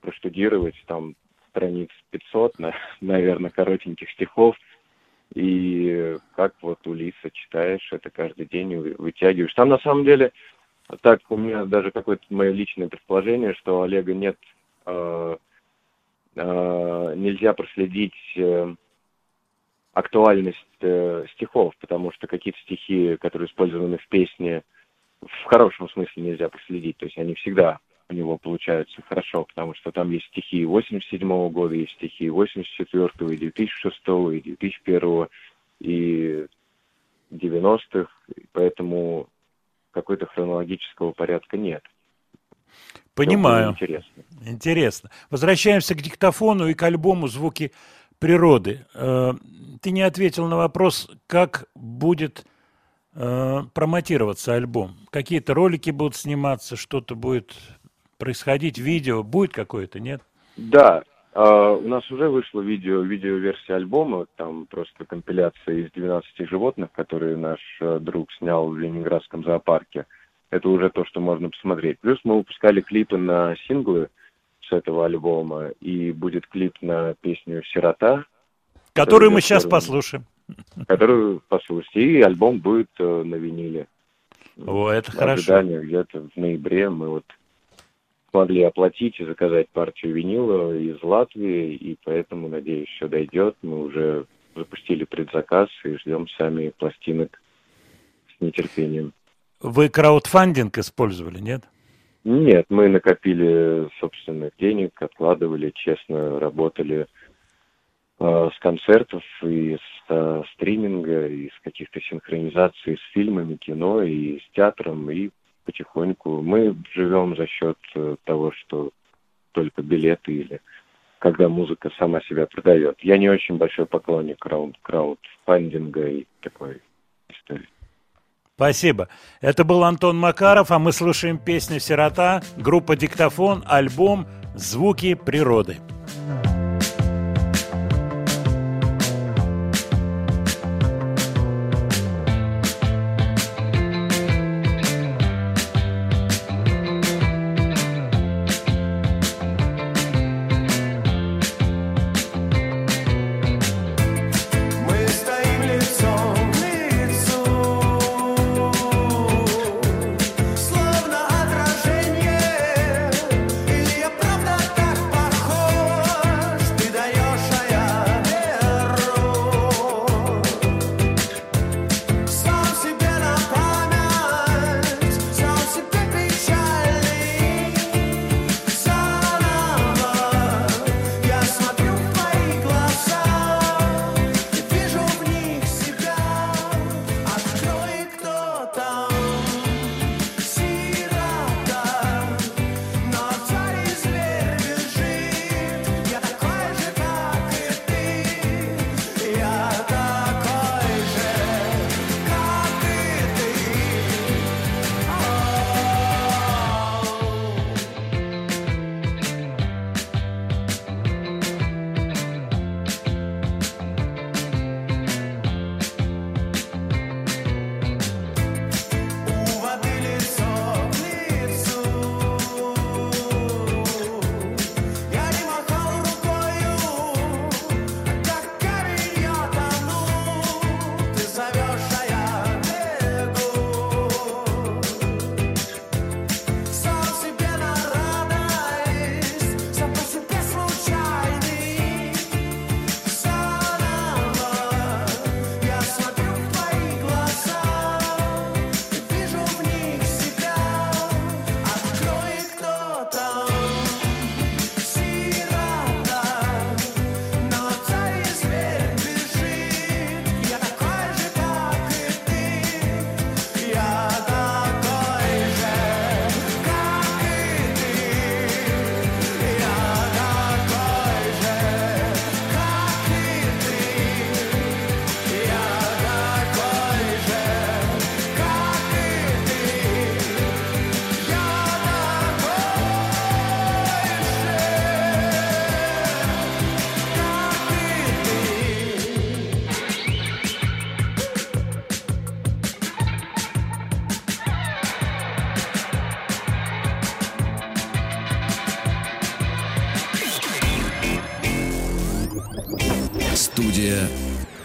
проштудировать, там страниц 500, наверное, коротеньких стихов. И как вот Улисса читаешь, это каждый день вытягиваешь. Там на самом деле, так у меня даже какое-то мое личное предположение, что у Олега нет, нельзя проследить актуальность стихов, потому что какие-то стихи, которые использованы в песне, в хорошем смысле нельзя проследить, то есть они всегда... у него получаются хорошо, потому что там есть стихи 87-го года, есть стихи 84-го, и 2006-го, и 2001-го, и 90-х, поэтому какой-то хронологического порядка нет. Понимаю. Интересно. Возвращаемся к диктофону и к альбому «Звуки природы». Ты не ответил на вопрос, как будет промотироваться альбом. Какие-то ролики будут сниматься, что-то будет... происходить, видео будет какое-то, нет? Да, У нас уже вышло видеоверсия альбома, там просто компиляция из 12 животных, которые наш друг снял в Ленинградском зоопарке. Это уже то, что можно посмотреть. Плюс мы выпускали клипы на синглы с этого альбома, и будет клип на песню «Сирота», которую мы сейчас послушаем. Которую послушайте, и альбом будет на виниле. О, это хорошо. Где-то в ноябре мы вот смогли оплатить и заказать партию винила из Латвии, и поэтому, надеюсь, все дойдет. Мы уже запустили предзаказ и ждем сами пластинок с нетерпением. Вы краудфандинг использовали, нет? Нет, мы накопили собственных денег, откладывали, честно работали с концертов и с стриминга, и с каких-то синхронизаций с фильмами, кино, и с театром, и потихоньку. Мы живем за счет того, что только билеты или когда музыка сама себя продает. Я не очень большой поклонник краудфандинга и такой истории. Спасибо. Это был Антон Макаров, а мы слушаем песню «Сирота», группа «Диктофон», альбом «Звуки природы».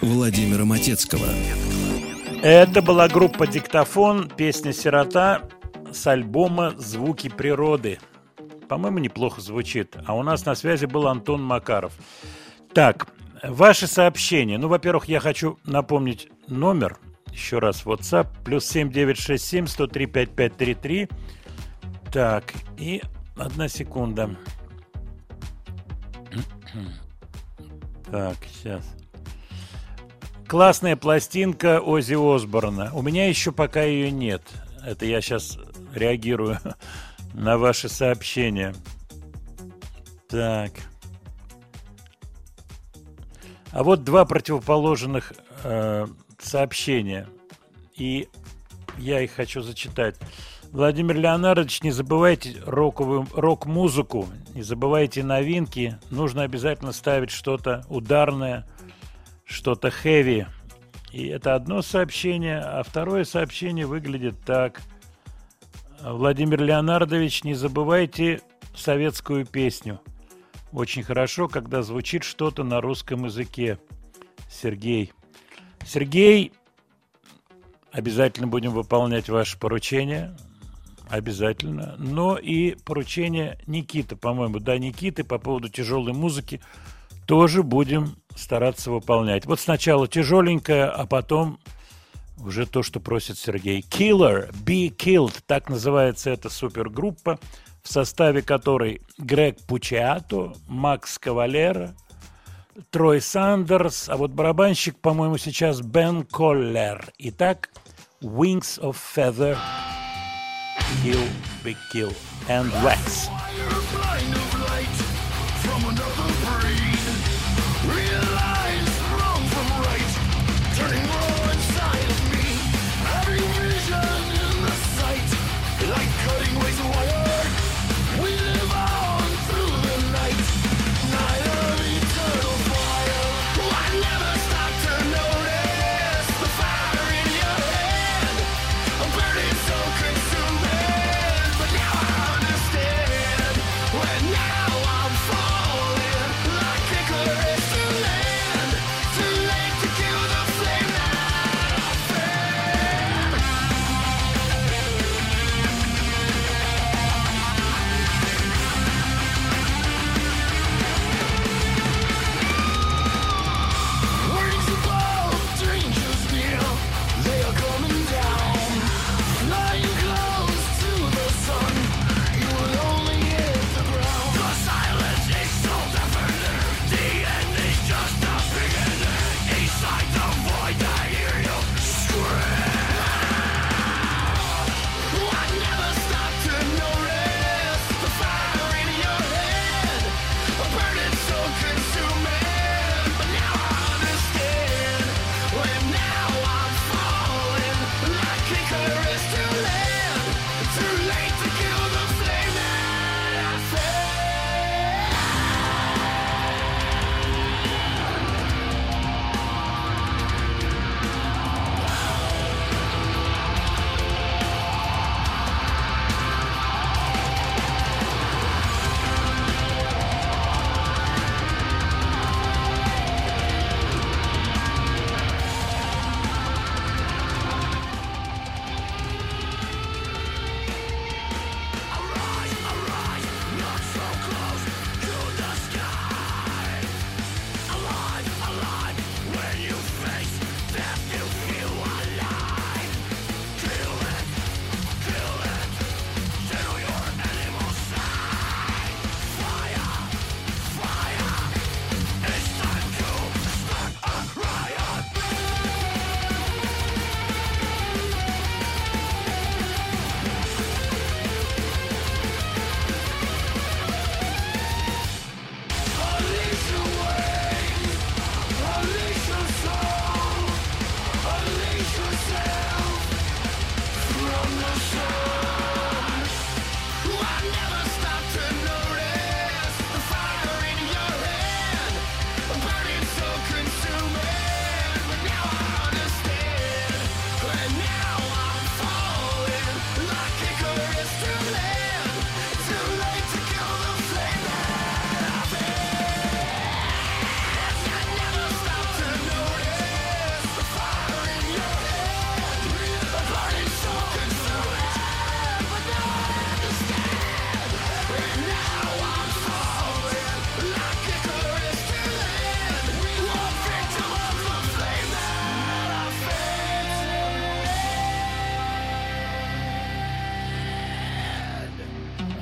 Владимира Матецкого. Это была группа «Диктофон», песня «Сирота» с альбома «Звуки природы». По-моему, неплохо звучит. А у нас на связи был Антон Макаров. Так, ваши сообщения. Ну, во-первых, я хочу напомнить номер. Еще раз, WhatsApp, плюс 7967-103-5533. Так, и одна секунда. Так, сейчас. Классная пластинка Оззи Осборна. У меня еще пока ее нет. Это я сейчас реагирую на ваши сообщения. Так. А вот два противоположных сообщения. И я их хочу зачитать. Владимир Леонардович, не забывайте рок-музыку, не забывайте новинки. Нужно обязательно ставить что-то ударное, что-то хэви. И это одно сообщение. А второе сообщение выглядит так. Владимир Леонардович, не забывайте советскую песню. Очень хорошо, когда звучит что-то на русском языке. Сергей. Сергей, обязательно будем выполнять ваши поручения. Обязательно. Но и поручение Никиты, по-моему, да, Никиты по поводу тяжелой музыки тоже будем стараться выполнять. Вот сначала тяжеленькое, а потом уже то, что просит Сергей. Killer Be Killed, так называется эта супергруппа, в составе которой Грег Пучиато, Макс Кавалера, Трой Сандерс, а вот барабанщик, по-моему, сейчас Бен Коллер. Итак, Wings of Feather, Kill, Be Kill, and Wax.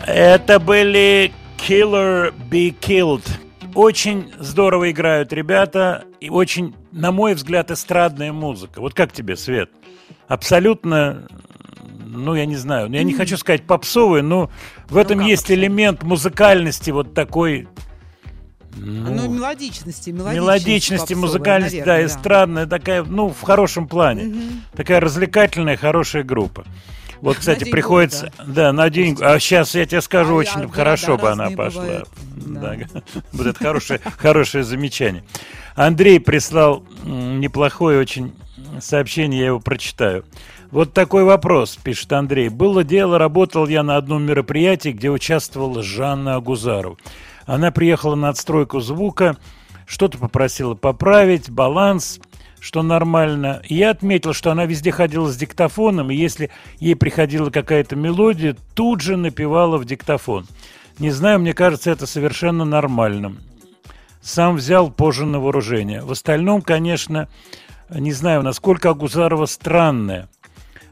Это были Killer Be Killed. Очень здорово играют ребята. И очень, на мой взгляд, эстрадная музыка. Вот как тебе, Свет? Абсолютно, ну, я не знаю. Я не хочу сказать попсовая, но в этом есть элемент музыкальности вот такой... Ну, мелодичности, музыкальности, наверное, да, эстрадная такая, ну, в хорошем плане. Такая развлекательная, хорошая группа. Вот, кстати, на приходится... Деньгу, да, на деньгу. А сейчас я тебе скажу, очень хорошо бы она пошла. Да. Да. Вот это хорошее замечание. Андрей прислал неплохое очень сообщение, я его прочитаю. Вот такой вопрос, пишет Андрей. Было дело, работал я на одном мероприятии, где участвовала Жанна Агузару. Она приехала на отстройку звука, что-то попросила поправить, баланс, что нормально. И я отметил, что она везде ходила с диктофоном, и если ей приходила какая-то мелодия, тут же напевала в диктофон. Не знаю, мне кажется, это совершенно нормально. Сам взял позже на вооружение. В остальном, конечно, не знаю, насколько Агузарова странная.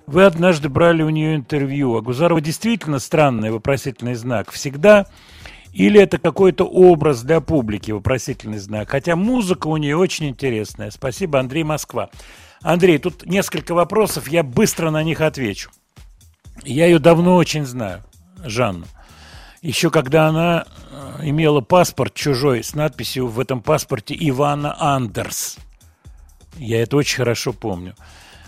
Вы однажды брали у нее интервью. Агузарова действительно странная, вопросительный знак, всегда... Или это какой-то образ для публики, вопросительный знак. Хотя музыка у нее очень интересная. Спасибо, Андрей, Москва. Андрей, тут несколько вопросов, я быстро на них отвечу. Я ее давно очень знаю, Жанну. Еще когда она имела паспорт чужой с надписью в этом паспорте «Ивана Андерс». Я это очень хорошо помню.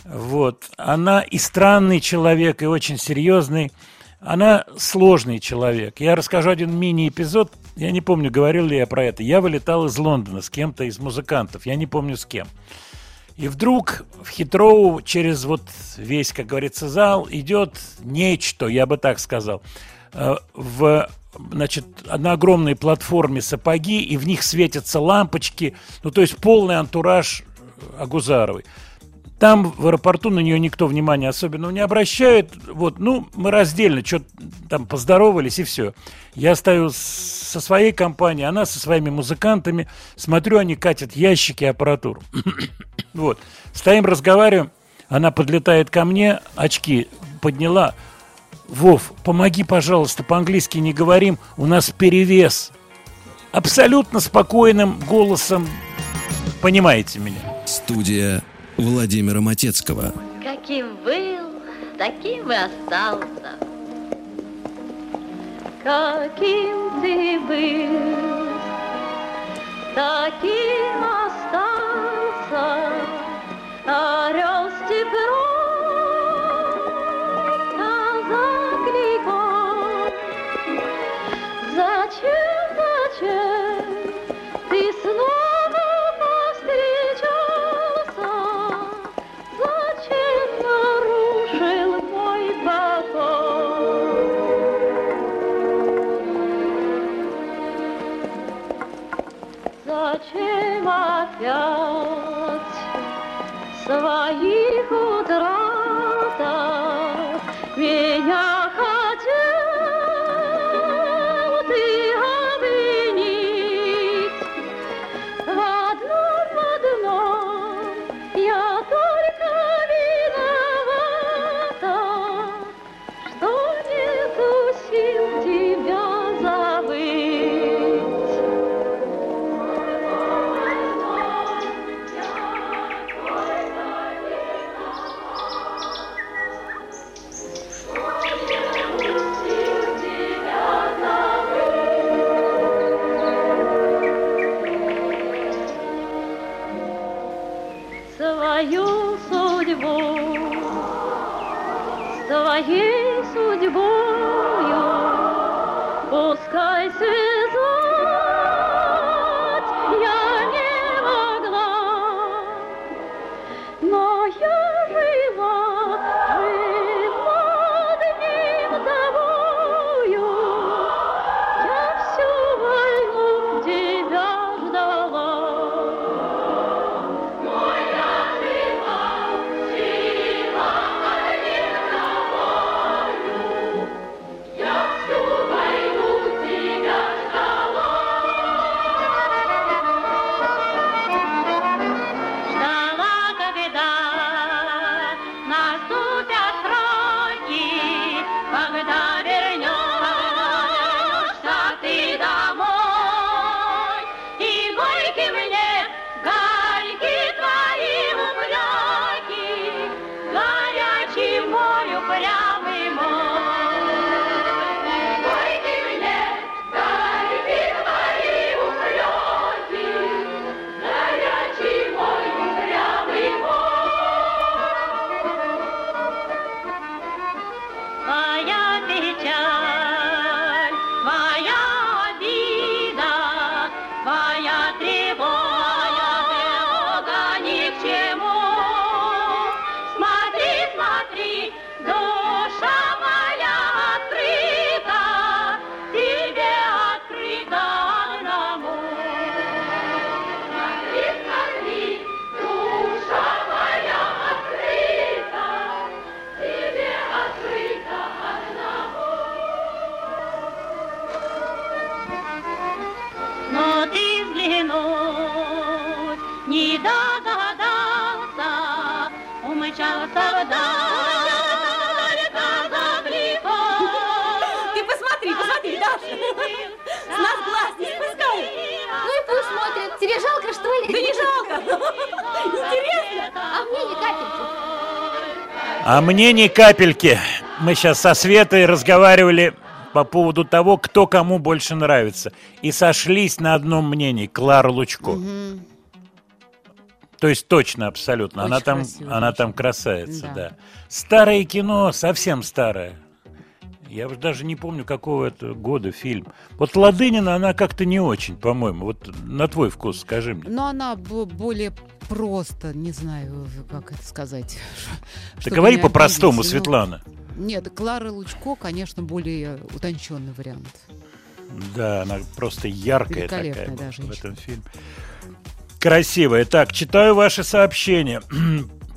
Вот. Она и странный человек, и очень серьезный. Она сложный человек. Я расскажу один мини-эпизод. Я не помню, говорил ли я про это. Я вылетал из Лондона с кем-то из музыкантов. Я не помню с кем. И вдруг в Хитроу через вот весь, как говорится, зал идет нечто, я бы так сказал. Значит, на огромной платформе сапоги, и в них светятся лампочки. Ну, то есть полный антураж Агузаровой. Там в аэропорту на нее никто внимания особенного не обращает. Вот, ну, мы раздельно что-то там поздоровались, и все. Я стою со своей компанией, она со своими музыкантами. Смотрю, они катят ящики, аппаратуру. Вот. Стоим, разговариваем. Она подлетает ко мне, очки подняла. Вов, помоги, пожалуйста, по-английски не говорим. У нас перевес. Абсолютно спокойным голосом. Понимаете меня. Студия Владимира Матецкого. Каким был, таким и остался. Каким ты был, таким остался. Орел Степан, Казак-Легон. Зачем ты снова? Зачем опять своих утратах меня хотел ты обвинить? В одном я только виновата, что нету сил тебя забыть. Свою судьбу, своей судьбою, пускай связать я не могла, но я жива, жива одним тобою, я всю войну тебя ждала. не догадался, умчался вдаль, как далеко. Ты посмотри, посмотри, Даша, с нас глаз не спускай. Ну и пусть смотрят, тебе жалко, что ли? Да не жалко, интересно, а мне не капельки. А мне ни капельки. Мы сейчас со Светой разговаривали по поводу того, кто кому больше нравится. И сошлись на одном мнении. Клару Лучко. Угу. То есть точно, абсолютно. Очень она там красавица. Да. Да. Старое кино, совсем старое. Я уже даже не помню, какого это года фильм. Вот Ладынина, она как-то не очень, по-моему. Вот на твой вкус, скажи мне. Но она более... Просто, не знаю, как это сказать. Ты говори по-простому, Светлана. Нет, Клара Лучко, конечно, более утонченный вариант. Да, она просто яркая такая была в этом фильме. Красивая. Так, читаю ваши сообщения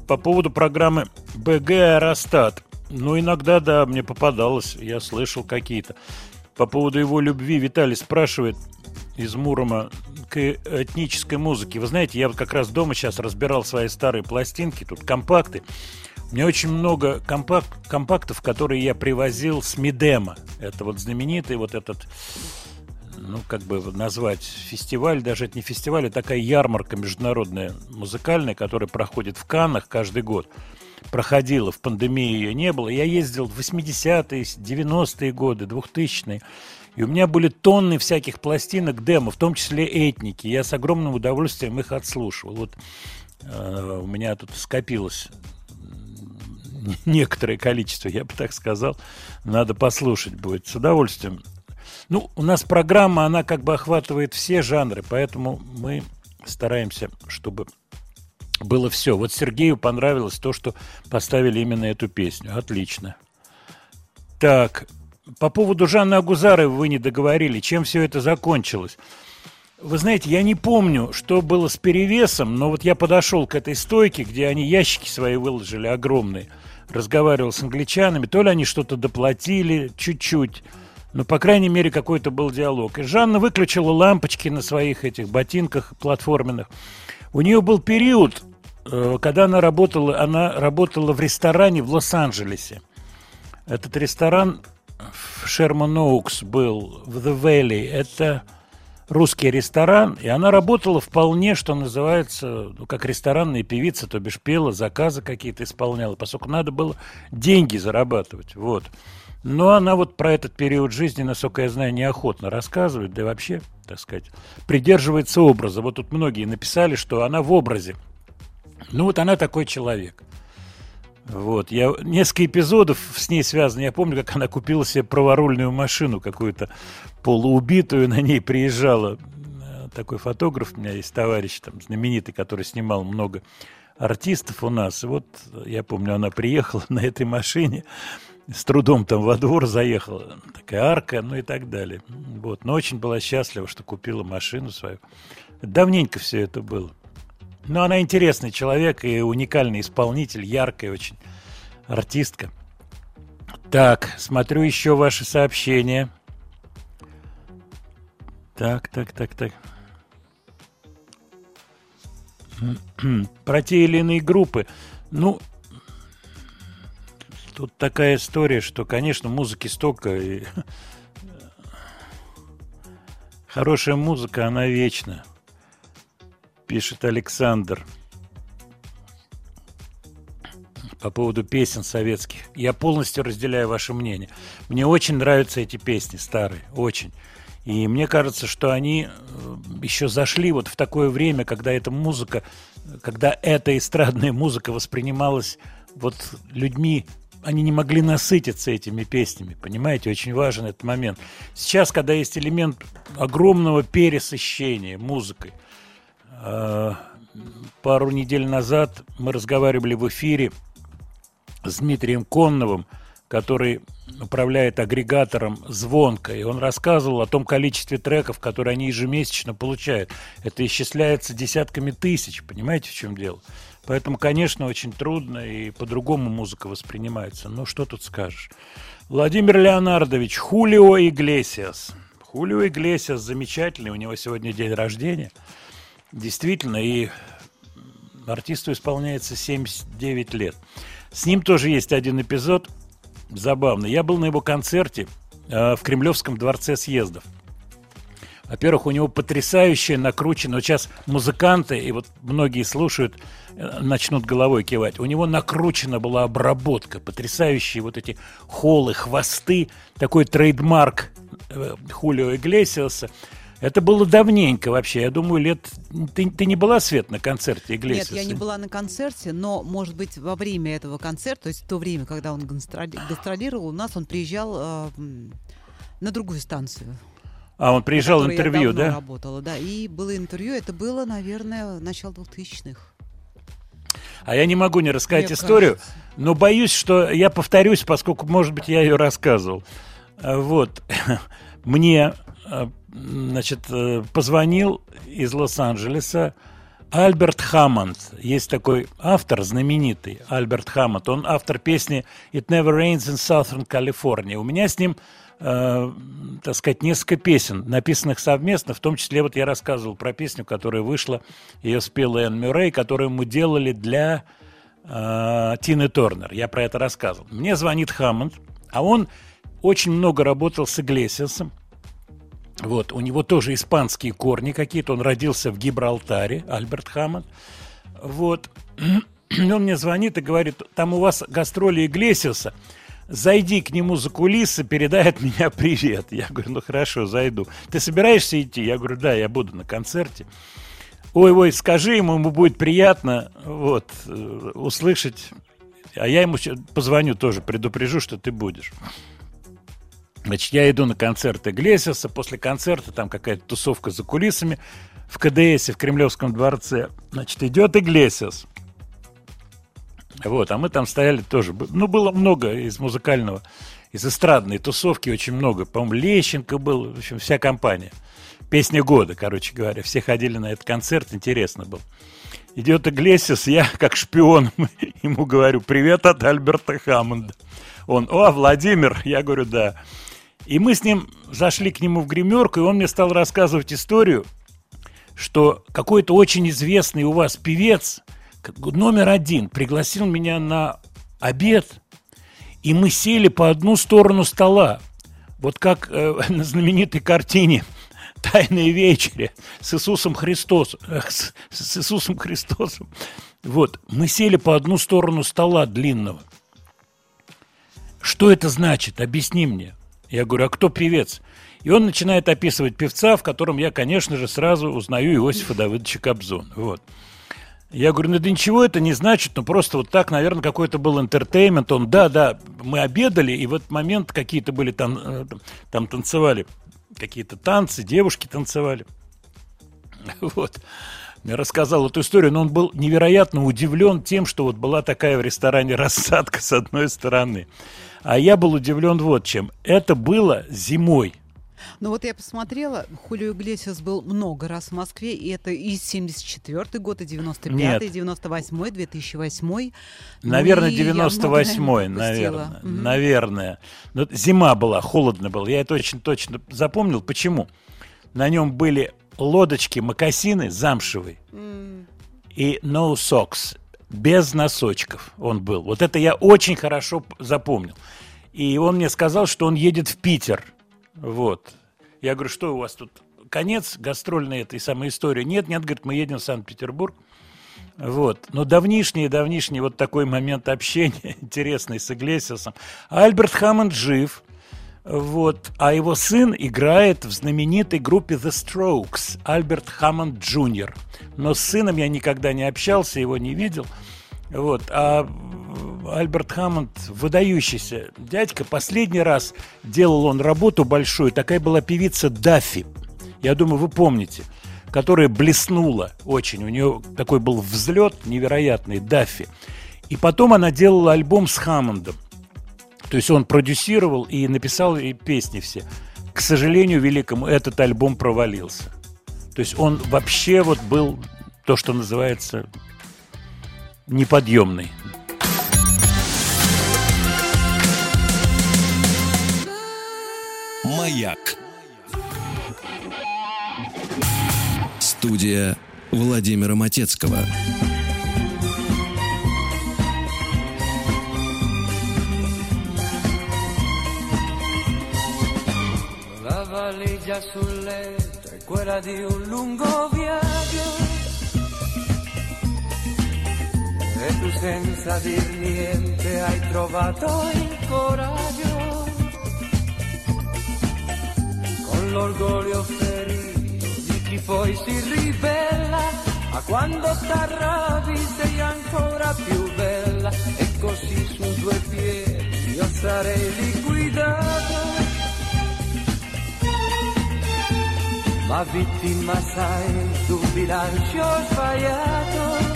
по поводу программы «БГ Аэростат». Ну, иногда, да, мне попадалось, я слышал какие-то. По поводу его любви Виталий спрашивает из Мурома к этнической музыке. Вы знаете, я вот как раз дома сейчас разбирал свои старые пластинки, тут компакты. У меня очень много компактов, которые я привозил с Мидема. Это вот знаменитый вот этот, ну, как бы назвать, фестиваль, даже это не фестиваль, а такая ярмарка международная музыкальная, которая проходит в Каннах каждый год. Проходила, в пандемии ее не было. Я ездил в 80-е, 90-е годы, 2000-е. И у меня были тонны всяких пластинок демо, в том числе этники. Я с огромным удовольствием их отслушивал. Вот у меня тут скопилось некоторое количество, я бы так сказал. Надо послушать будет с удовольствием. Ну, у нас программа, она как бы охватывает все жанры, поэтому мы стараемся, чтобы... было все. Вот Сергею понравилось то, что поставили именно эту песню. Отлично. Так, по поводу Жанны Агузаровой вы не договорили. Чем все это закончилось? Вы знаете, я не помню, что было с перевесом, но вот я подошел к этой стойке, где они ящики свои выложили огромные. Разговаривал с англичанами. То ли они что-то доплатили чуть-чуть. Но, по крайней мере, какой-то был диалог. И Жанна выключила лампочки на своих этих ботинках платформенных. У нее был период, когда она работала в ресторане в Лос-Анджелесе. Этот ресторан в Шерман-Оукс был, в The Valley. Это русский ресторан, и она работала вполне, что называется, ну, как ресторанная певица, то бишь пела, заказы какие-то исполняла, поскольку надо было деньги зарабатывать. Вот. Но она вот про этот период жизни, насколько я знаю, неохотно рассказывает, да и вообще, так сказать, придерживается образа. Вот тут многие написали, что она в образе. Ну вот она такой человек. Вот, я несколько эпизодов с ней связано. Я помню, как она купила себе праворульную машину какую-то полуубитую, на ней приезжала. Такой фотограф, у меня есть товарищ там знаменитый, который снимал много артистов у нас. И вот, я помню, она приехала на этой машине, с трудом там во двор заехала, такая арка, ну и так далее. Вот. Но очень была счастлива, что купила машину свою. Давненько все это было. Но она интересный человек и уникальный исполнитель, яркая очень артистка. Так, смотрю еще ваши сообщения. Так. Про те или иные группы. Ну... Тут такая история, что, конечно, музыки столько. И... Хорошая музыка, она вечна, пишет Александр. По поводу песен советских. Я полностью разделяю ваше мнение. Мне очень нравятся эти песни старые, очень. И мне кажется, что они еще зашли вот в такое время, когда эта музыка, когда эта эстрадная музыка воспринималась вот людьми. Они не могли насытиться этими песнями, понимаете? Очень важен этот момент. Сейчас, когда есть элемент огромного пересыщения музыкой. Пару недель назад мы разговаривали в эфире с Дмитрием Конновым, который управляет агрегатором «Звонко». И он рассказывал о том количестве треков, которые они ежемесячно получают. Это исчисляется десятками тысяч, понимаете, в чем дело? Поэтому, конечно, очень трудно, и по-другому музыка воспринимается. Но что тут скажешь? Владимир Леонардович, Хулио Иглесиас. Хулио Иглесиас замечательный, у него сегодня день рождения. Действительно, и Артисту исполняется 79 лет. С ним тоже есть один эпизод забавный. Я был на его концерте в Кремлевском дворце съездов. Во-первых, у него потрясающее накручено. Вот сейчас музыканты, и вот многие слушают, начнут головой кивать. У него накручена была обработка, потрясающие вот эти холы, хвосты, такой трейдмарк Хулио Иглесиаса. Это было давненько вообще, я думаю, лет... Ты не была, Свет, на концерте Иглесиаса? Нет, я не была на концерте, но, может быть, во время этого концерта, то есть в то время, когда он гастролировал у нас, он приезжал на другую станцию. А, он приезжал в интервью, да? Я давно работала, да, и было интервью, это было, наверное, начало 2000-х. А я не могу не рассказать историю, но боюсь, что я повторюсь, поскольку, может быть, я ее рассказывал. Вот, мне... Значит, позвонил из Лос-Анджелеса Альберт Хаммонд. Есть такой автор, знаменитый Альберт Хаммонд. Он автор песни «It never rains in Southern California». У меня с ним, так сказать, несколько песен, написанных совместно. В том числе, вот я рассказывал про песню, которая вышла, ее спела Энн Мюррей, которую мы делали для Тины Торнер. Я про это рассказывал. Мне звонит Хаммонд, а он очень много работал с Иглесиасом. Вот, у него тоже испанские корни какие-то. Он родился в Гибралтаре, Альберт Хаммонд. Вот. Он мне звонит и говорит: там у вас гастроли Иглесиаса, зайди к нему за кулисы, передай от меня привет. Я говорю: ну хорошо, зайду. Ты собираешься идти? Я говорю: да, я буду на концерте. Ой-ой, скажи ему будет приятно вот, услышать. А я ему позвоню тоже, предупрежу, что ты будешь. Значит, я иду на концерт Иглесиаса. После концерта там какая-то тусовка за кулисами в КДСе, в Кремлевском дворце. Значит, идет Иглесиас. Вот, а мы там стояли тоже. Ну, было много из музыкального, из эстрадной тусовки, очень много. По-моему, Лещенко был, в общем, вся компания. Песня года, короче говоря. Все ходили на этот концерт, интересно было. Идет Иглесиас, я как шпион ему говорю: привет от Альберта Хаммонда. Он: о, Владимир. Я говорю: да. И мы с ним зашли к нему в гримерку, и он мне стал рассказывать историю, что какой-то очень известный у вас певец, номер один, пригласил меня на обед, и мы сели по одну сторону стола, вот как на знаменитой картине «Тайная вечеря» с Иисусом Христосом. С Иисусом Христосом. Вот, мы сели по одну сторону стола длинного. Что это значит? Объясни мне. Я говорю: а кто певец? И он начинает описывать певца, в котором я, конечно же, сразу узнаю Иосифа Давыдовича Кобзона. Вот. Я говорю: ну да ничего это не значит, ну просто вот так, наверное, какой-то был entertainment. Он: да, мы обедали, и в этот момент какие-то были там танцевали, какие-то танцы, девушки танцевали. Вот. Я рассказал эту историю, но он был невероятно удивлен тем, что вот была такая в ресторане рассадка с одной стороны. А я был удивлен вот чем. Это было зимой. Ну вот я посмотрела, Хулио Иглесиас был много раз в Москве, и это и 74-й год, и 95-й, и 98-й, 2008-й. Наверное, 98-й, наверное. Наверное. Но зима была, холодно было. Я это очень точно запомнил. Почему? На нем были лодочки, мокасины замшевые и no socks. Без носочков он был. Вот это я очень хорошо запомнил. И он мне сказал, что он едет в Питер. Вот. Я говорю: что у вас тут конец гастрольной этой самой истории? Нет, говорит, мы едем в Санкт-Петербург. Вот. Но давнишний вот такой момент общения интересный с Иглесиасом. Альберт Хаммонд жив. Вот. А его сын играет в знаменитой группе The Strokes, Альберт Хаммонд Джуниор. Но с сыном я никогда не общался, его не видел. Вот. А Альберт Хаммонд выдающийся дядька. Последний раз делал он работу большую. Такая была певица Даффи. Я думаю, вы помните. Которая блеснула очень. У нее такой был взлет невероятный, Даффи. И потом она делала альбом с Хаммондом. То есть он продюсировал и написал и песни все. К сожалению великому, этот альбом провалился. То есть он вообще вот был то, что называется, неподъемный. Маяк. Студия Владимира Матецкого. guida sul letto è quella di un lungo viaggio. E tu senza dir niente hai trovato il coraggio, con l'orgoglio ferito di chi poi si ribella, ma quando t'arrabbi sei ancora più bella, e così su due piedi io sarei liquidata, ma vittima sai tu bilancio sbagliato.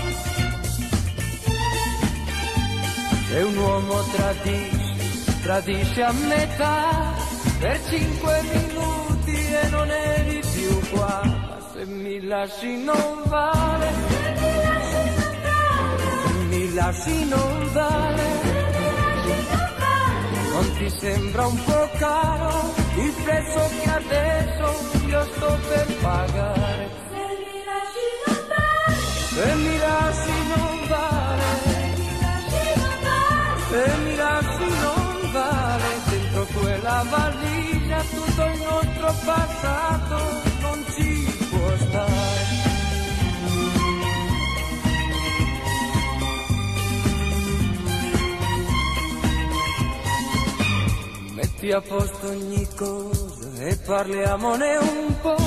E un uomo tradisce, tradisce a metà, per 5 minuti e non eri più qua, ma se mi lasci non vale, se mi lasci non vale, non ti sembra un po' caro il prezzo che adesso io sto per pagare, se mi lasci non vale. Se mi lasci non vale, dentro quella valigia tutto il nostro passato non ci può stare. Metti a posto ogni cosa e parliamone un po'.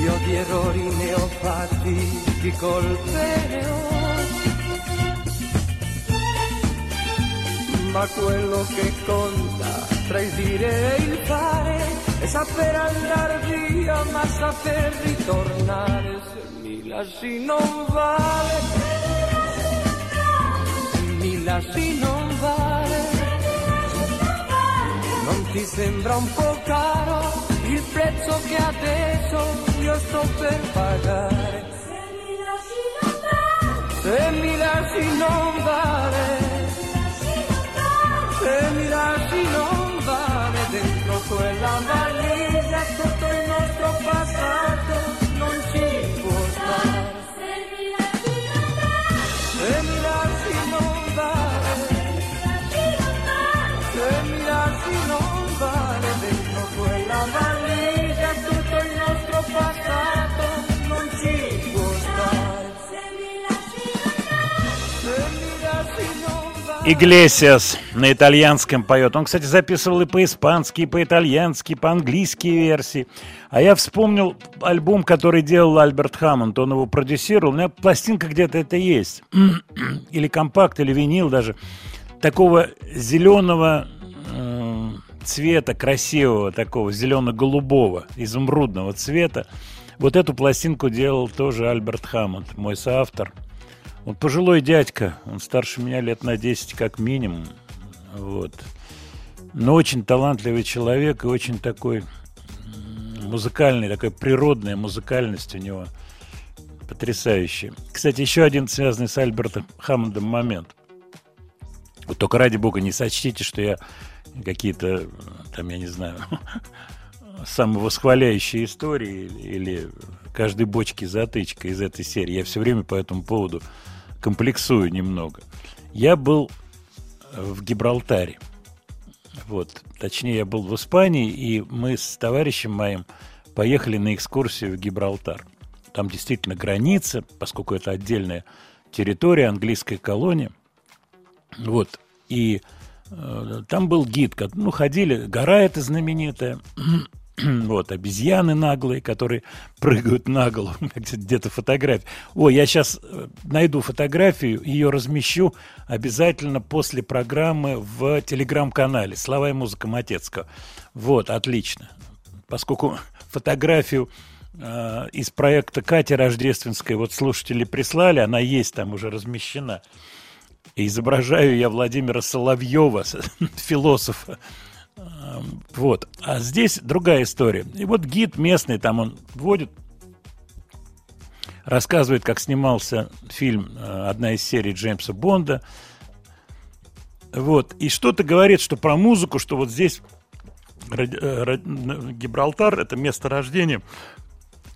Io di errori ne ho fatti, di colpe ne ho. Ma quello che conta tra il dire e il fare è saper andar via ma saper ritornare, se mi lasci non vale, se mi lasci non vale, non ti sembra un po' caro il prezzo che adesso io sto per pagare, se mi lasci non vale. Se mi lasci non vale, dentro quella valigia tutto il nostro passato non ci può stare. Se mi lasci non vale, se mi lasci non vale, dentro quella valigia tutto il nostro passato non ci può stare. Se mi lasci non vale. Иглесиас на итальянском поет. Он, кстати, записывал и по-испански, и по-итальянски, и по-английски версии. А я вспомнил альбом, который делал Альберт Хаммонд. Он его продюсировал. У меня пластинка где-то это есть. Или компакт, или винил даже. Такого зеленого цвета, красивого такого, зелено-голубого, изумрудного цвета. Вот эту пластинку делал тоже Альберт Хаммонд, мой соавтор. Он пожилой дядька, он старше меня лет на 10 как минимум, вот. Но очень талантливый человек и очень такой музыкальный, такая природная музыкальность у него потрясающая. Кстати, еще один связанный с Альбертом Хаммондом момент. Вот только ради бога не сочтите, что я какие-то, там, я не знаю, самовосхваляющие истории или каждой бочке затычка из этой серии. Я все время по этому поводу комплексую немного. Я был в Гибралтаре. Вот. Точнее, я был в Испании, и мы с товарищем моим поехали на экскурсию в Гибралтар. Там действительно граница, поскольку это отдельная территория, английская колония. Вот. И там был гид. Ну, ходили, гора эта знаменитая. Вот, обезьяны наглые, которые прыгают на голову. Где-то фотография. Ой, я сейчас найду фотографию, ее размещу обязательно после программы в телеграм-канале «Слова и музыка Матецкого». Вот, отлично. Поскольку фотографию из проекта Кати Рождественской вот слушатели прислали, она есть там уже размещена. И изображаю я Владимира Соловьева, философа. Вот. А здесь другая история. И вот гид местный, там он вводит, рассказывает, как снимался фильм, одна из серий Джеймса Бонда. Вот. И что-то говорит, что про музыку, что вот здесь Гибралтар, это место рождения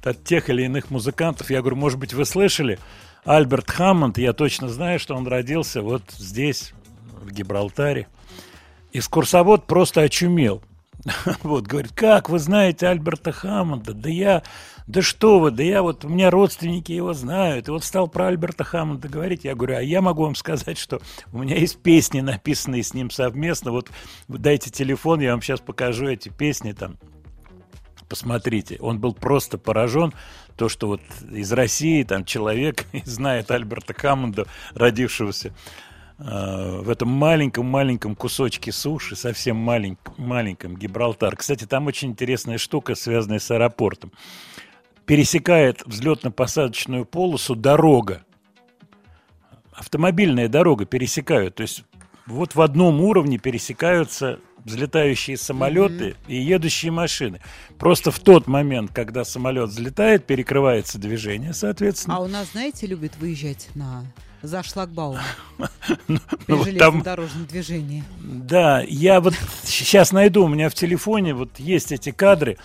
от тех или иных музыкантов. Я говорю, может быть, вы слышали? Альберт Хаммонд, я точно знаю, что он родился вот здесь, в Гибралтаре. Экскурсовод просто очумел. Вот, говорит, как вы знаете Альберта Хаммонда? Да что вы, у меня родственники его знают. И вот стал про Альберта Хаммонда говорить. Я говорю, а я могу вам сказать, что у меня есть песни, написанные с ним совместно. Вот дайте телефон, я вам сейчас покажу эти песни там. Посмотрите, он был просто поражен, то, что вот из России там человек знает Альберта Хаммонда, родившегося в этом маленьком-маленьком кусочке суши, совсем маленьком, Гибралтар. Кстати, там очень интересная штука, связанная с аэропортом. Пересекает взлетно-посадочную полосу дорога. Автомобильная дорога пересекают. То есть вот в одном уровне пересекаются взлетающие самолеты и едущие машины. Просто в тот момент, когда самолет взлетает, перекрывается движение, соответственно. А у нас, знаете, любят выезжать за шлагбаум при железнодорожном движении. Да, я вот сейчас найду, у меня в телефоне вот есть эти кадры.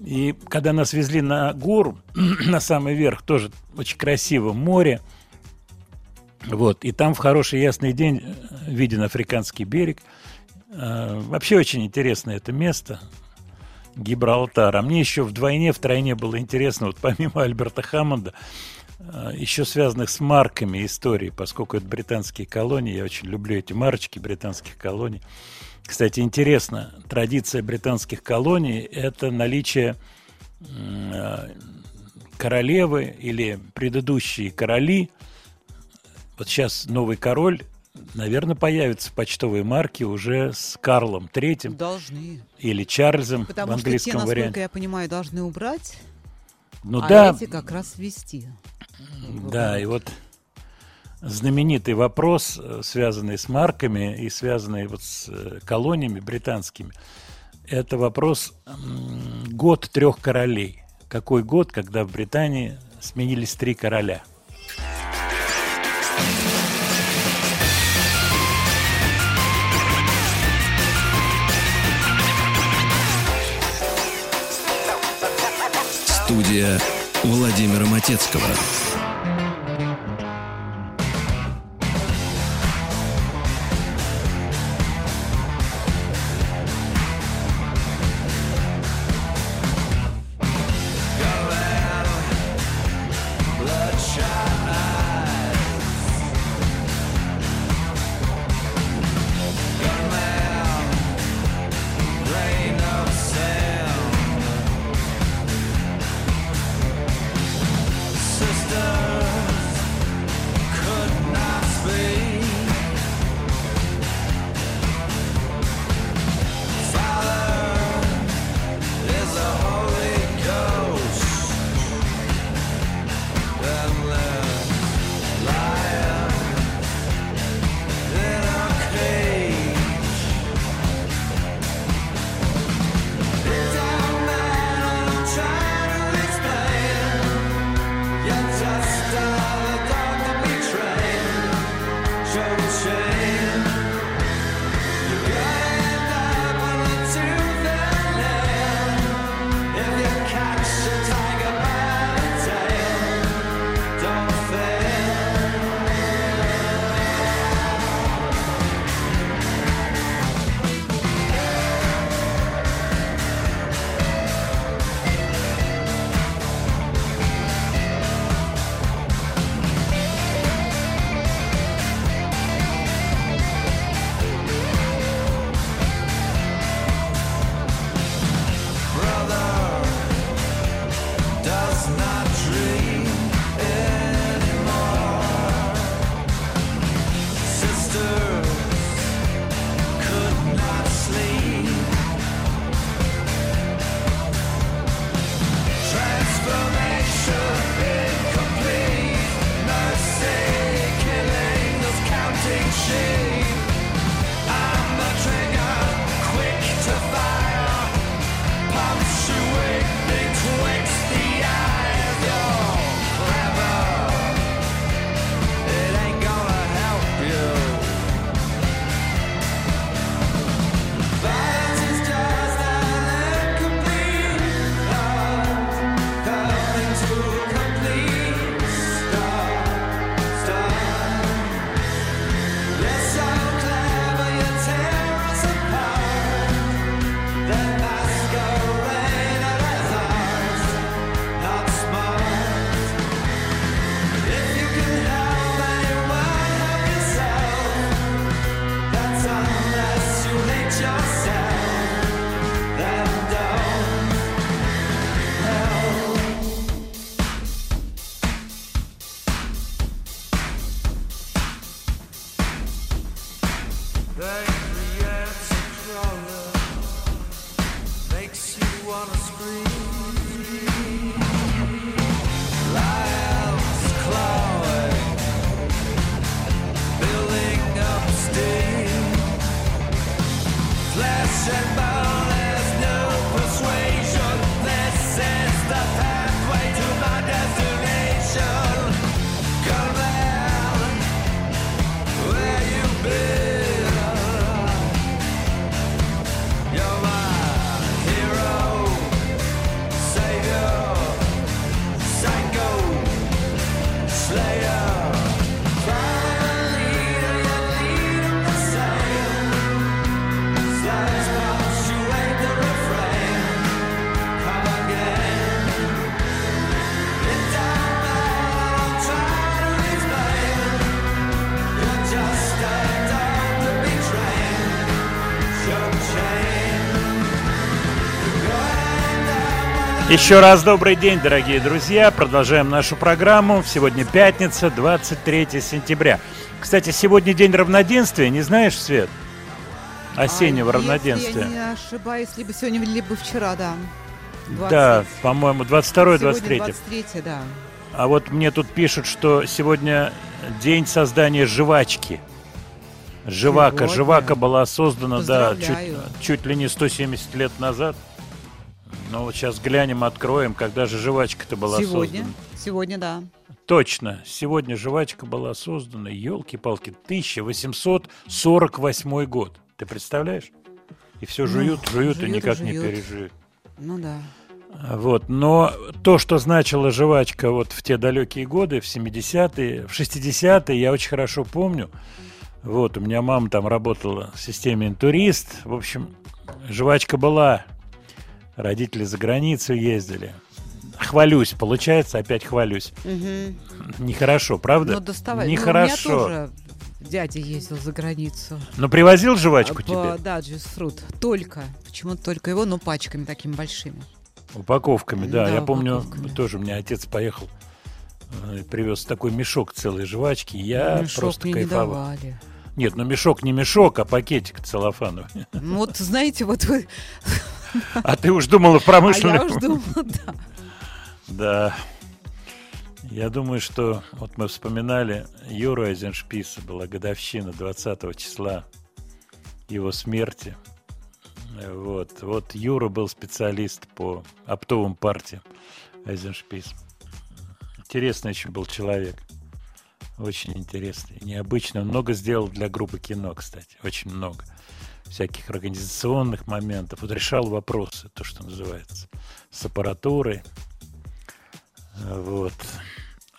И когда нас везли на гору, на самый верх, тоже очень красиво море. Вот, и там в хороший ясный день виден африканский берег. Вообще очень интересно это место, Гибралтар. А мне еще втройне было интересно, вот помимо Альберта Хаммонда, еще связанных с марками истории, поскольку это британские колонии. Я очень люблю эти марочки британских колоний. Кстати, интересно, традиция британских колоний – это наличие королевы или предыдущие короли. Вот сейчас новый король, наверное, появятся почтовые марки уже с Карлом III. Должны. Или Чарльзом в английском варианте. Потому что те, насколько я понимаю, должны убрать, эти как раз ввести. Да, и вот знаменитый вопрос, связанный с марками и связанный вот с колониями британскими, это вопрос год трех королей. Какой год, когда в Британии сменились три короля? Студия Владимира Матецкого. Еще раз добрый день, дорогие друзья. Продолжаем нашу программу. Сегодня пятница, 23 сентября. Кстати, сегодня день равноденствия. Не знаешь, Свет? Осеннего равноденствия. Если я не ошибаюсь, либо сегодня, либо вчера, да. 20. Да, по-моему, 22-е, 23-е. 23-е, да. А вот мне тут пишут, что сегодня день создания жвачки. Живака. Сегодня? Живака была создана, да, чуть ли не 170 лет назад. Ну вот сейчас глянем, откроем, когда же жвачка-то была создана. Сегодня, да. Точно, сегодня жвачка была создана, елки-палки, 1848 год. Ты представляешь? И все жуют, жуют и никак не пережуют. Ну да. Вот, но то, что значила жвачка вот в те далекие годы, в 70-е, в 60-е, я очень хорошо помню. Вот, у меня мама там работала в системе «Интурист». В общем, жвачка была. Родители за границу ездили. Хвалюсь, получается, опять хвалюсь. Угу. Нехорошо, правда? Ну, доставай. Нехорошо. Ну, у меня тоже дядя ездил за границу. Но привозил жвачку тебе? Да, джесфрут. Только. Почему-то только его, но пачками такими большими. Упаковками, да. Да, я помню, тоже у меня отец поехал, привез такой мешок целой жвачки. Я мешок просто кайфовал. Не давали. Нет, ну мешок не мешок, а пакетик целлофановый. Вот, знаете, вот вы... А ты уж думала в промышленных... А я уж думала, да. Да. Я думаю, что... Вот мы вспоминали Юру Айзеншписа, была годовщина 20 числа его смерти. Вот. Вот Юра был специалист по оптовым партиям, Айзеншпис. Интересный еще был человек. Очень интересный, необычный. Он много сделал для группы кино, кстати. Очень много. Всяких организационных моментов. Вот решал вопросы, то, что называется, с аппаратурой. Вот.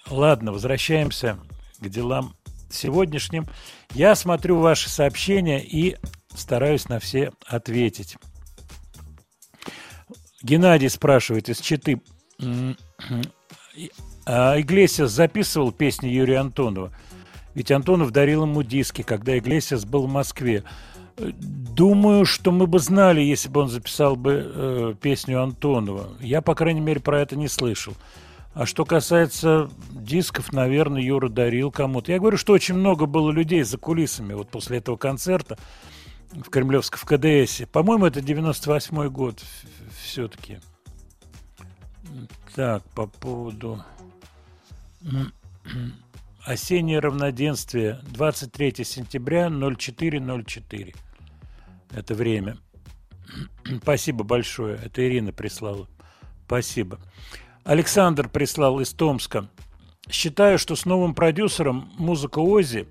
Ладно, возвращаемся к делам сегодняшним. Я смотрю ваши сообщения и стараюсь на все ответить. Геннадий спрашивает из Читы. Иглесиас записывал песни Юрия Антонова? Ведь Антонов дарил ему диски, когда Иглесиас был в Москве. Думаю, что мы бы знали, если бы он записал бы песню Антонова. Я, по крайней мере, про это не слышал. А что касается дисков, наверное, Юра дарил кому-то. Я говорю, что очень много было людей за кулисами вот после этого концерта в Кремлевском, в КДСе. По-моему, это 98-й год все-таки. Так, по поводу «Осеннее равноденствие», 23 сентября, 04:04. Это время. Спасибо большое. Это Ирина прислала. Спасибо. Александр прислал из Томска. Считаю, что с новым продюсером музыка Оззи,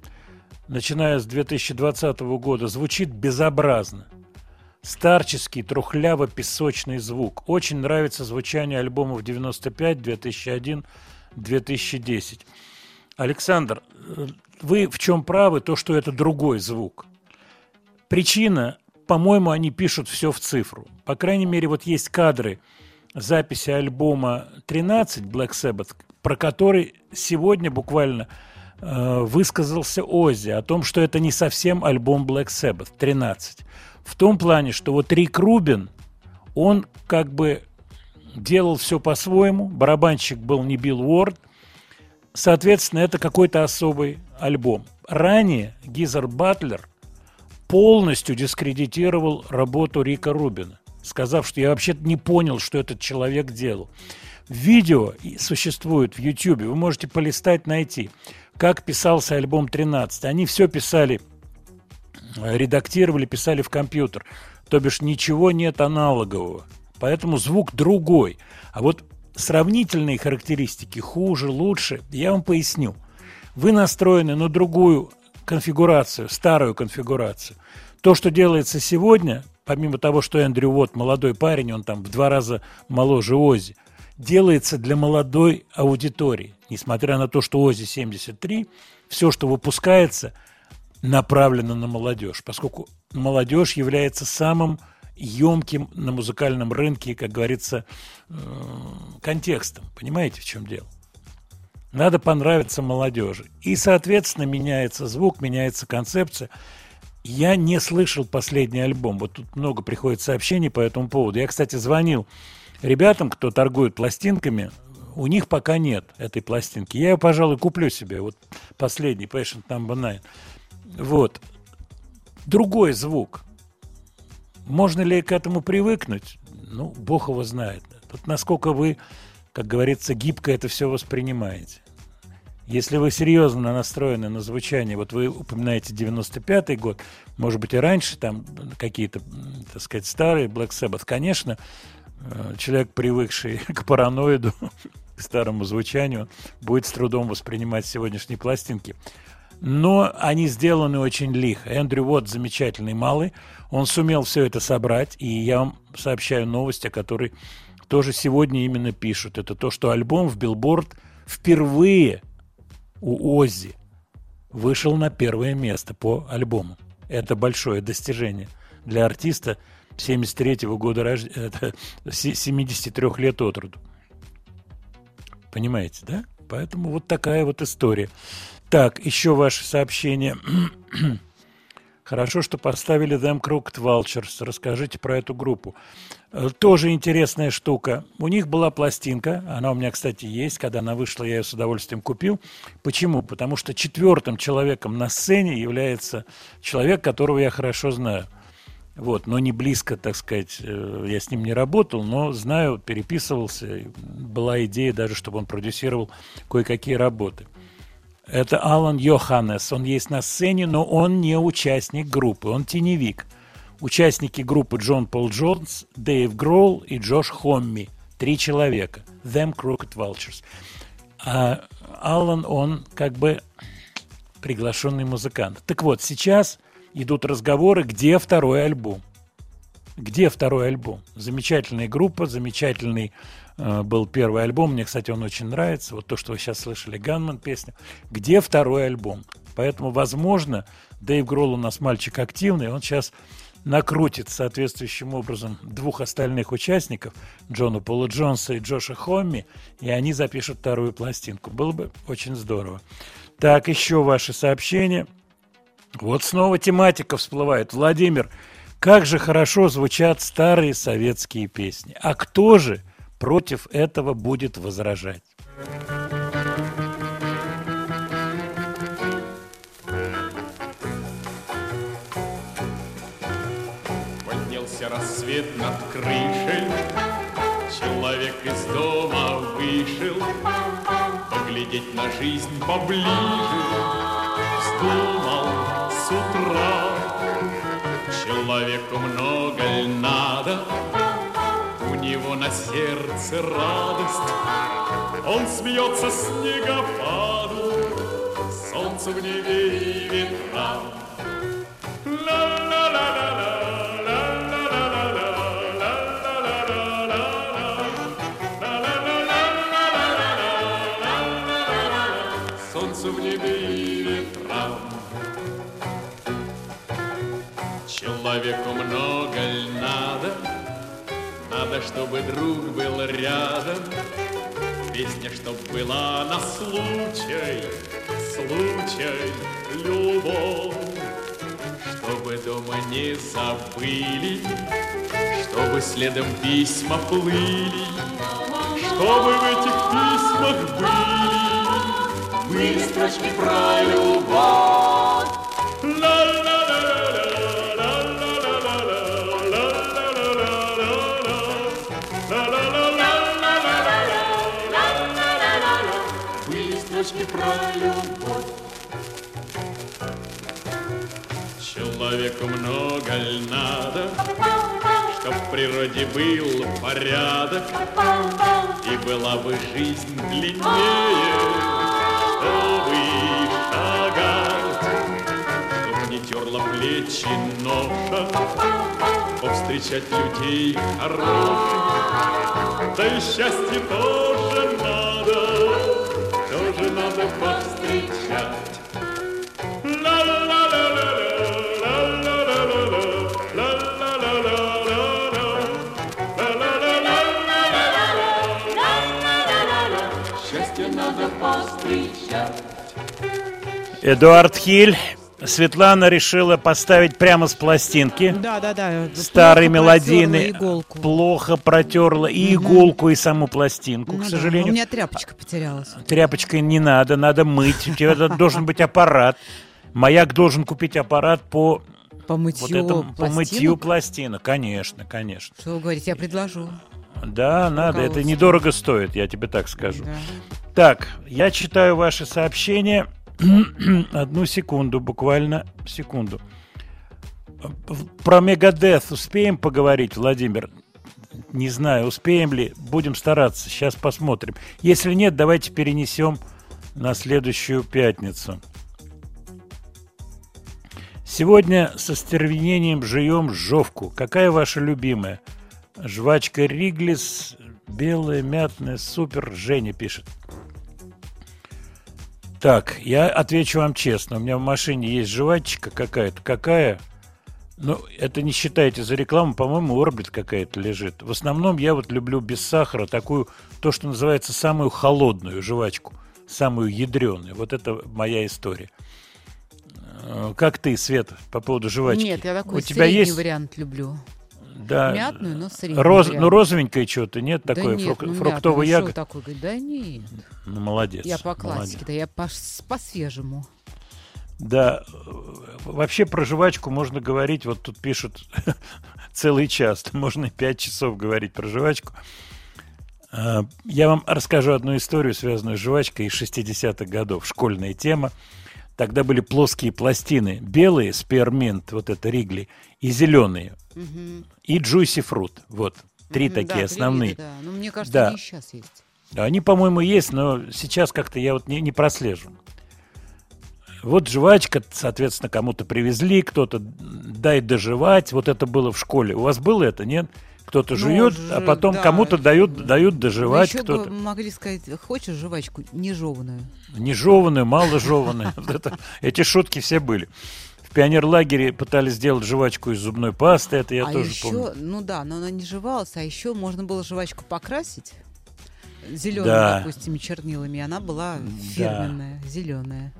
начиная с 2020 года, звучит безобразно. Старческий, трухляво-песочный звук. Очень нравится звучание альбомов 95, 2001, 2010. Александр, вы в чем правы, то, что это другой звук. Причина, по-моему, они пишут все в цифру. По крайней мере, вот есть кадры записи альбома 13 Black Sabbath, про который сегодня буквально высказался Оззи о том, что это не совсем альбом Black Sabbath 13. В том плане, что вот Рик Рубин, он как бы делал все по-своему, барабанщик был не Билл Уорд, соответственно, это какой-то особый альбом. Ранее Гизер Батлер полностью дискредитировал работу Рика Рубина, сказав, что я вообще-то не понял, что этот человек делал. Видео существует в YouTube, вы можете полистать, найти, как писался альбом 13. Они все писали, редактировали, писали в компьютер, то бишь ничего нет аналогового, поэтому звук другой. А вот сравнительные характеристики, хуже, лучше, я вам поясню. Вы настроены на другую конфигурацию, старую конфигурацию. То, что делается сегодня, помимо того, что Эндрю Уотт молодой парень, он там в 2 раза моложе Оззи, делается для молодой аудитории. Несмотря на то, что Оззи 73, все, что выпускается, направлено на молодежь, поскольку молодежь является самым емким на музыкальном рынке, как говорится, контекстом. Понимаете, в чем дело? Надо понравиться молодежи. И, соответственно, меняется звук, меняется концепция. Я не слышал последний альбом. Вот тут много приходит сообщений по этому поводу. Я, кстати, звонил ребятам, кто торгует пластинками, у них пока нет этой пластинки. Я ее, пожалуй, куплю себе. Вот последний, Patient No. 9. Вот. Другой звук. Можно ли к этому привыкнуть? Ну, бог его знает. Тут насколько вы, как говорится, гибко это все воспринимаете. Если вы серьезно настроены на звучание, вот вы упоминаете 95-й год, может быть, и раньше там какие-то, так сказать, старые, Black Sabbath, конечно, человек, привыкший к параноиду, к старому звучанию, будет с трудом воспринимать сегодняшние пластинки. Но они сделаны очень лихо. Эндрю Уотт замечательный малый, он сумел все это собрать, и я вам сообщаю новость, о которой тоже сегодня именно пишут. Это то, что альбом в Billboard впервые у Оззи вышел на первое место по альбому. Это большое достижение для артиста 73-го года рождения, 73 лет от роду. Понимаете, да? Поэтому вот такая вот история. Так, еще ваше сообщение. Хорошо, что поставили Them Crooked Vultures. Расскажите про эту группу. Тоже интересная штука. У них была пластинка. Она у меня, кстати, есть. Когда она вышла, я ее с удовольствием купил. Почему? Потому что четвертым человеком на сцене является человек, которого я хорошо знаю. Вот. Но не близко, так сказать, я с ним не работал, но знаю, переписывался. Была идея даже, чтобы он продюсировал кое-какие работы. Это Алан Йоханнес, он есть на сцене, но он не участник группы, он теневик. Участники группы Джон Пол Джонс, Дэйв Гролл и Джош Хомми. 3 человека. Them Crooked Vultures. А Алан, он как бы приглашенный музыкант. Так вот, сейчас идут разговоры, где второй альбом. Где второй альбом? Замечательная группа, замечательный... был первый альбом, мне, кстати, он очень нравится. Вот то, что вы сейчас слышали, Gunman песня. Где второй альбом? Поэтому, возможно, Дэйв Гролл у нас мальчик активный, он сейчас накрутит соответствующим образом 2 остальных участников, Джона Пола Джонса и Джоша Хомми, и они запишут вторую пластинку. Было бы очень здорово. Так, еще ваши сообщения. Вот снова тематика всплывает. Владимир, как же хорошо звучат старые советские песни. А кто же против этого будет возражать? Поднялся рассвет над крышей, человек из дома вышел, поглядеть на жизнь поближе, вздумал с утра. Человеку много ль надо? Его на сердце радость, он смеется снегопаду, солнцу в небе и ветрам. Солнцу в небе и ветрам. Человеку много ль надо? Надо, чтобы друг был рядом, песня, чтоб была на случай, случай, любовь. Чтобы дома не забыли, чтобы следом письма плыли, чтобы в этих письмах были строчки про любовь. Про любовь. Человеку много ль надо, чтоб в природе был порядок, и была бы жизнь длиннее, чтобы шагать, чтоб не терла плечи ноша, повстречать людей хороших, да и счастье тоже надо. Надо повстречать. Счастье надо повстречать. Эдуард Хиль, Светлана решила поставить прямо с пластинки. Да. Старый мелодийный. Плохо протерла и иголку, и саму пластинку, к сожалению. У меня тряпочка потерялась. Тряпочкой не надо, надо мыть. У тебя должен быть аппарат. Маяк должен купить аппарат по мытью пластинок? Пластинок, конечно. Что вы говорите, я предложу. Да, надо, это недорого стоит, я тебе так скажу. Да. Так, я читаю ваши сообщения. Одну секунду, буквально секунду. Про Мегадет успеем поговорить, Владимир? Не знаю, успеем ли, будем стараться, сейчас посмотрим. Если нет, давайте перенесем на следующую пятницу. Сегодня со стервенением жуем жовку. Какая ваша любимая? Жвачка Риглис, белая, мятная, супер, Женя пишет. Так, я отвечу вам честно. У меня в машине есть жвачка какая-то. Какая? Ну, это не считайте за рекламу. По-моему, Орбит какая-то лежит. В основном я вот люблю без сахара такую, то, что называется, самую холодную жвачку. Самую ядреную. Вот это моя история. Как ты, Свет, по поводу жвачки? Нет, я такой средний вариант люблю. Да. Мятную, но средний вариант. Ну, розовенькое что-то, нет? Да такое, нет, фруктовый ягод. Такой, да нет. Ну, молодец. Я по классике, да, я по-свежему. Да, вообще про жвачку можно говорить, вот тут пишут целый час, можно и 5 часов говорить про жвачку. Я вам расскажу одну историю, связанную с жвачкой из 60-х годов, школьная тема. Тогда были плоские пластины, белые, спиарминт, вот это Ригли, и зеленые, и Juicy Fruit, вот, три такие основные. Вида, да. Ну, мне кажется, они сейчас есть. Они, по-моему, есть, но сейчас как-то я вот не прослежу. Вот жвачка, соответственно, кому-то привезли, кто-то дай дожевать, вот это было в школе. У вас было это, нет? Кто-то жует, а потом кому-то дают дожевать. Еще кто-то. Могли сказать, хочешь жвачку нежеванную? Нежеванную, маложеванную. Эти шутки все были. В пионерлагере пытались сделать жвачку из зубной пасты, это я тоже помню. Ну да, но она не жевалась, а еще можно было жвачку покрасить зелеными, допустим, чернилами, и она была фирменная, зеленая.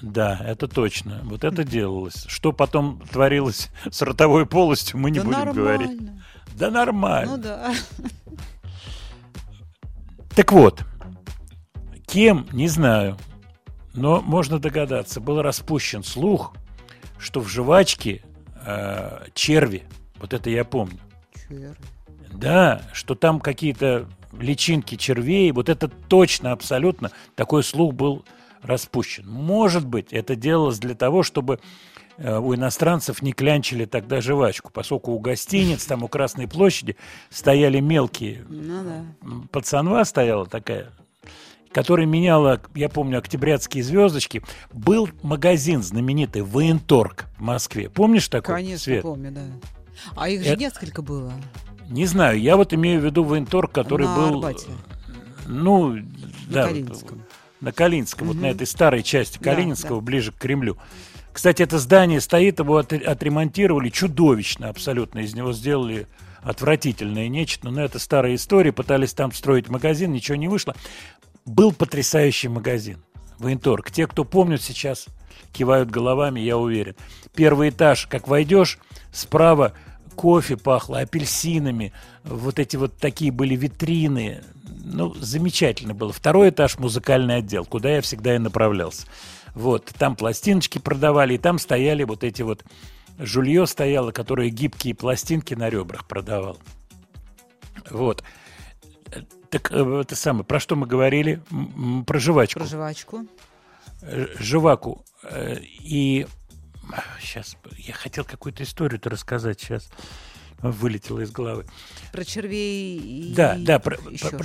Да, это точно. Вот это делалось. Что потом творилось с ротовой полостью, мы не будем говорить. Да нормально. Ну да. Так вот, кем, не знаю, но можно догадаться, был распущен слух, что в жвачке черви, вот это я помню. Черви. Да, что там какие-то личинки червей, вот это точно, абсолютно, такой слух был распущен. Может быть, это делалось для того, чтобы у иностранцев не клянчили тогда жвачку, поскольку у гостиниц, там у Красной площади стояли мелкие, пацанва стояла такая, которая меняла, я помню, октябрятские звездочки. Был магазин знаменитый «Военторг» в Москве. Помнишь такой? Конечно, Свет? Помню, да. А их же несколько было. Не знаю, я вот имею в виду «Военторг», который на был... Арбате. Ну, да. На Калининском, вот на этой старой части Калининского, ближе к Кремлю. Кстати, это здание стоит, его отремонтировали чудовищно абсолютно. Из него сделали отвратительное нечто. Но это старая история. Пытались там строить магазин, ничего не вышло. Был потрясающий магазин «Военторг». Те, кто помнят, сейчас кивают головами, я уверен. Первый этаж, как войдешь, справа кофе пахло, апельсинами. Вот эти вот такие были витрины. Ну, замечательно было. Второй этаж – музыкальный отдел, куда я всегда и направлялся. Вот, там пластиночки продавали, и там стояли вот эти вот... Жулье стояло, которое гибкие пластинки на ребрах продавал. Вот. Так, это самое, про что мы говорили? Про жвачку. Про жвачку. Жваку. И... Сейчас, я хотел какую-то историю-то рассказать сейчас. Вылетело из головы. Про червей. Да, про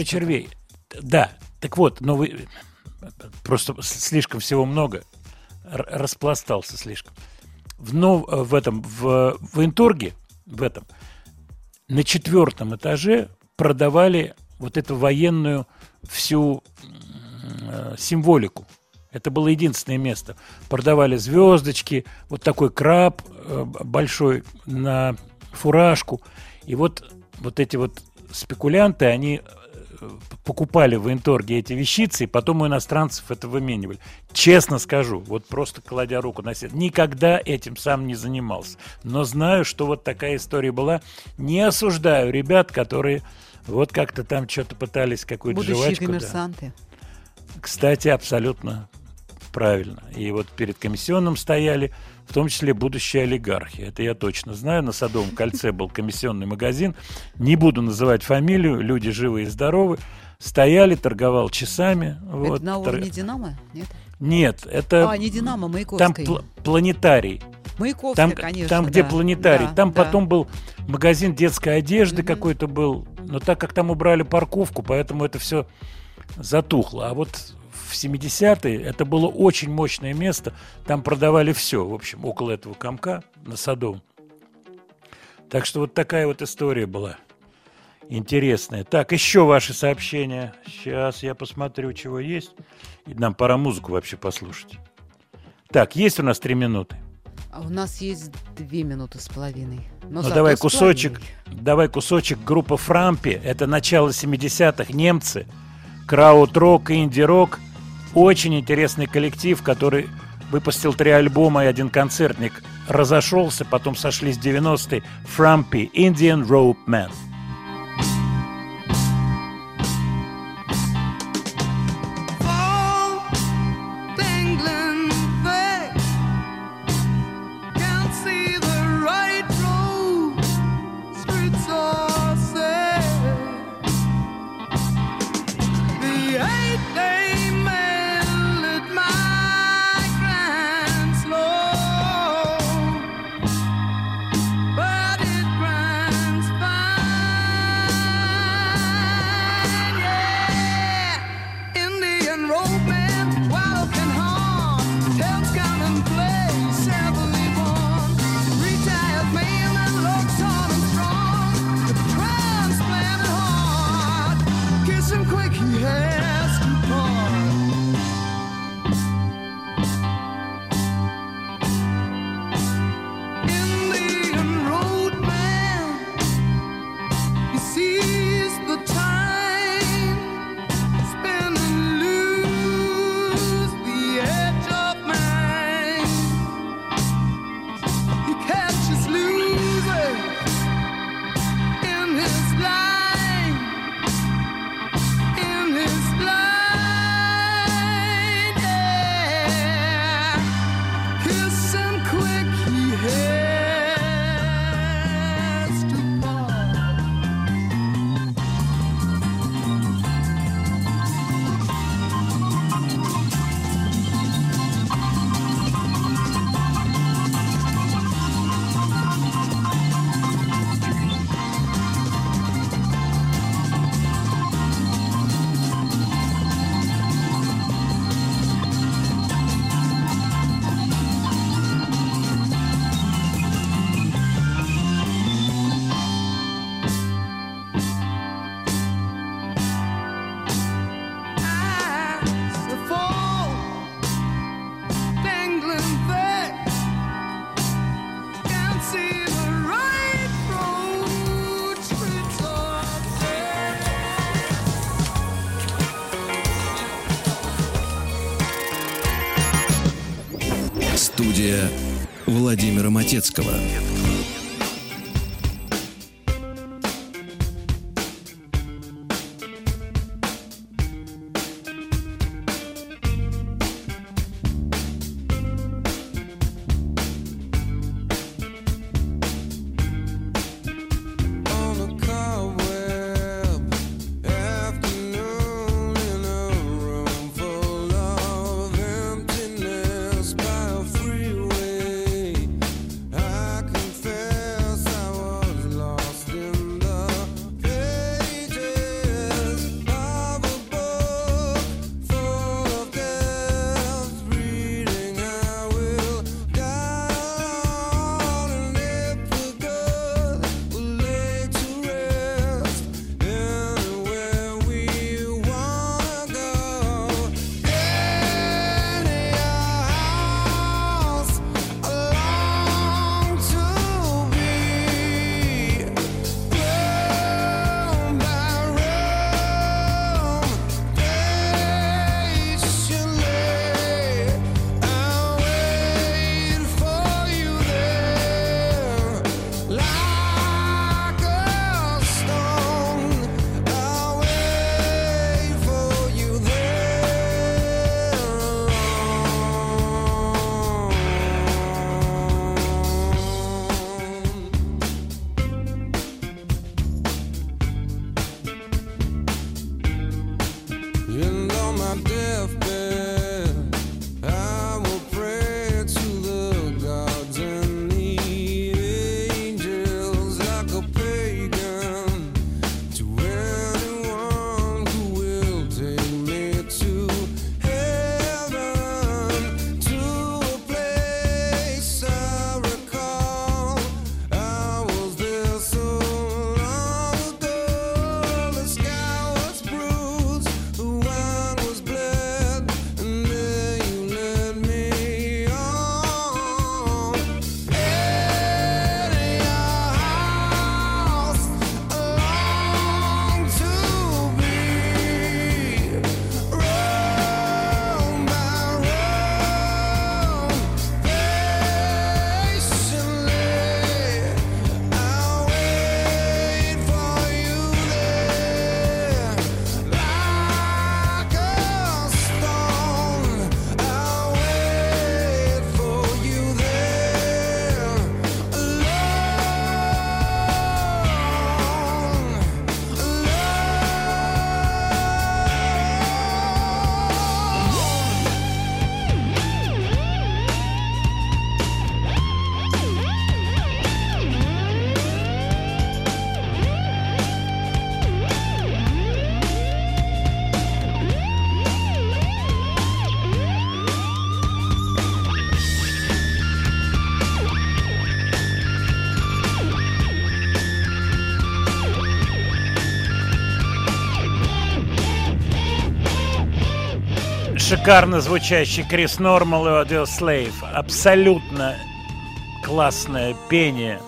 червей. Да, так вот, но вы... Просто слишком всего много. Распластался слишком. В «Военторге», в этом, на 4 этаже продавали вот эту военную всю символику. Это было единственное место. Продавали звездочки, вот такой краб большой на фуражку. И вот эти вот спекулянты, они покупали в Инторге эти вещицы, и потом у иностранцев это выменивали. Честно скажу, вот просто кладя руку на сердце, никогда этим сам не занимался. Но знаю, что вот такая история была. Не осуждаю ребят, которые вот как-то там что-то пытались какую-то жвачку. Будущие коммерсанты. Да. Кстати, абсолютно правильно. И вот перед комиссионным стояли, в том числе будущие олигархи. Это я точно знаю. На Садовом кольце был комиссионный магазин. Не буду называть фамилию. Люди живы и здоровы. Стояли, торговал часами. Это вот, на уровне «Динамо»? Нет? Нет, это... А, не «Динамо», Маяковской. Там планетарий. Маяковская, там, конечно. Там, где да, планетарий. Да, там да. Потом был магазин детской одежды какой-то был. Но так как там убрали парковку, поэтому это все затухло. А вот... В 70-е это было очень мощное место. Там продавали все, в общем, около этого комка на Садовом. Так что вот такая вот история была интересная. Так, еще ваши сообщения. Сейчас я посмотрю, чего есть. И нам пора музыку вообще послушать. Так, есть у нас 3 минуты? А у нас есть 2 минуты с половиной. Ну давай кусочек. Давай кусочек. Группа Фрампи. Это начало 70-х. Немцы. Крауд-рок, инди-рок. Очень интересный коллектив, который выпустил 3 альбома и 1 концертник. Разошелся, потом сошлись 90-е. Фрампи, Indian Rope Man. Студия Владимира Матецкого. шикарно звучащий Крис Нормал и Audio Slave. Абсолютно классное пение.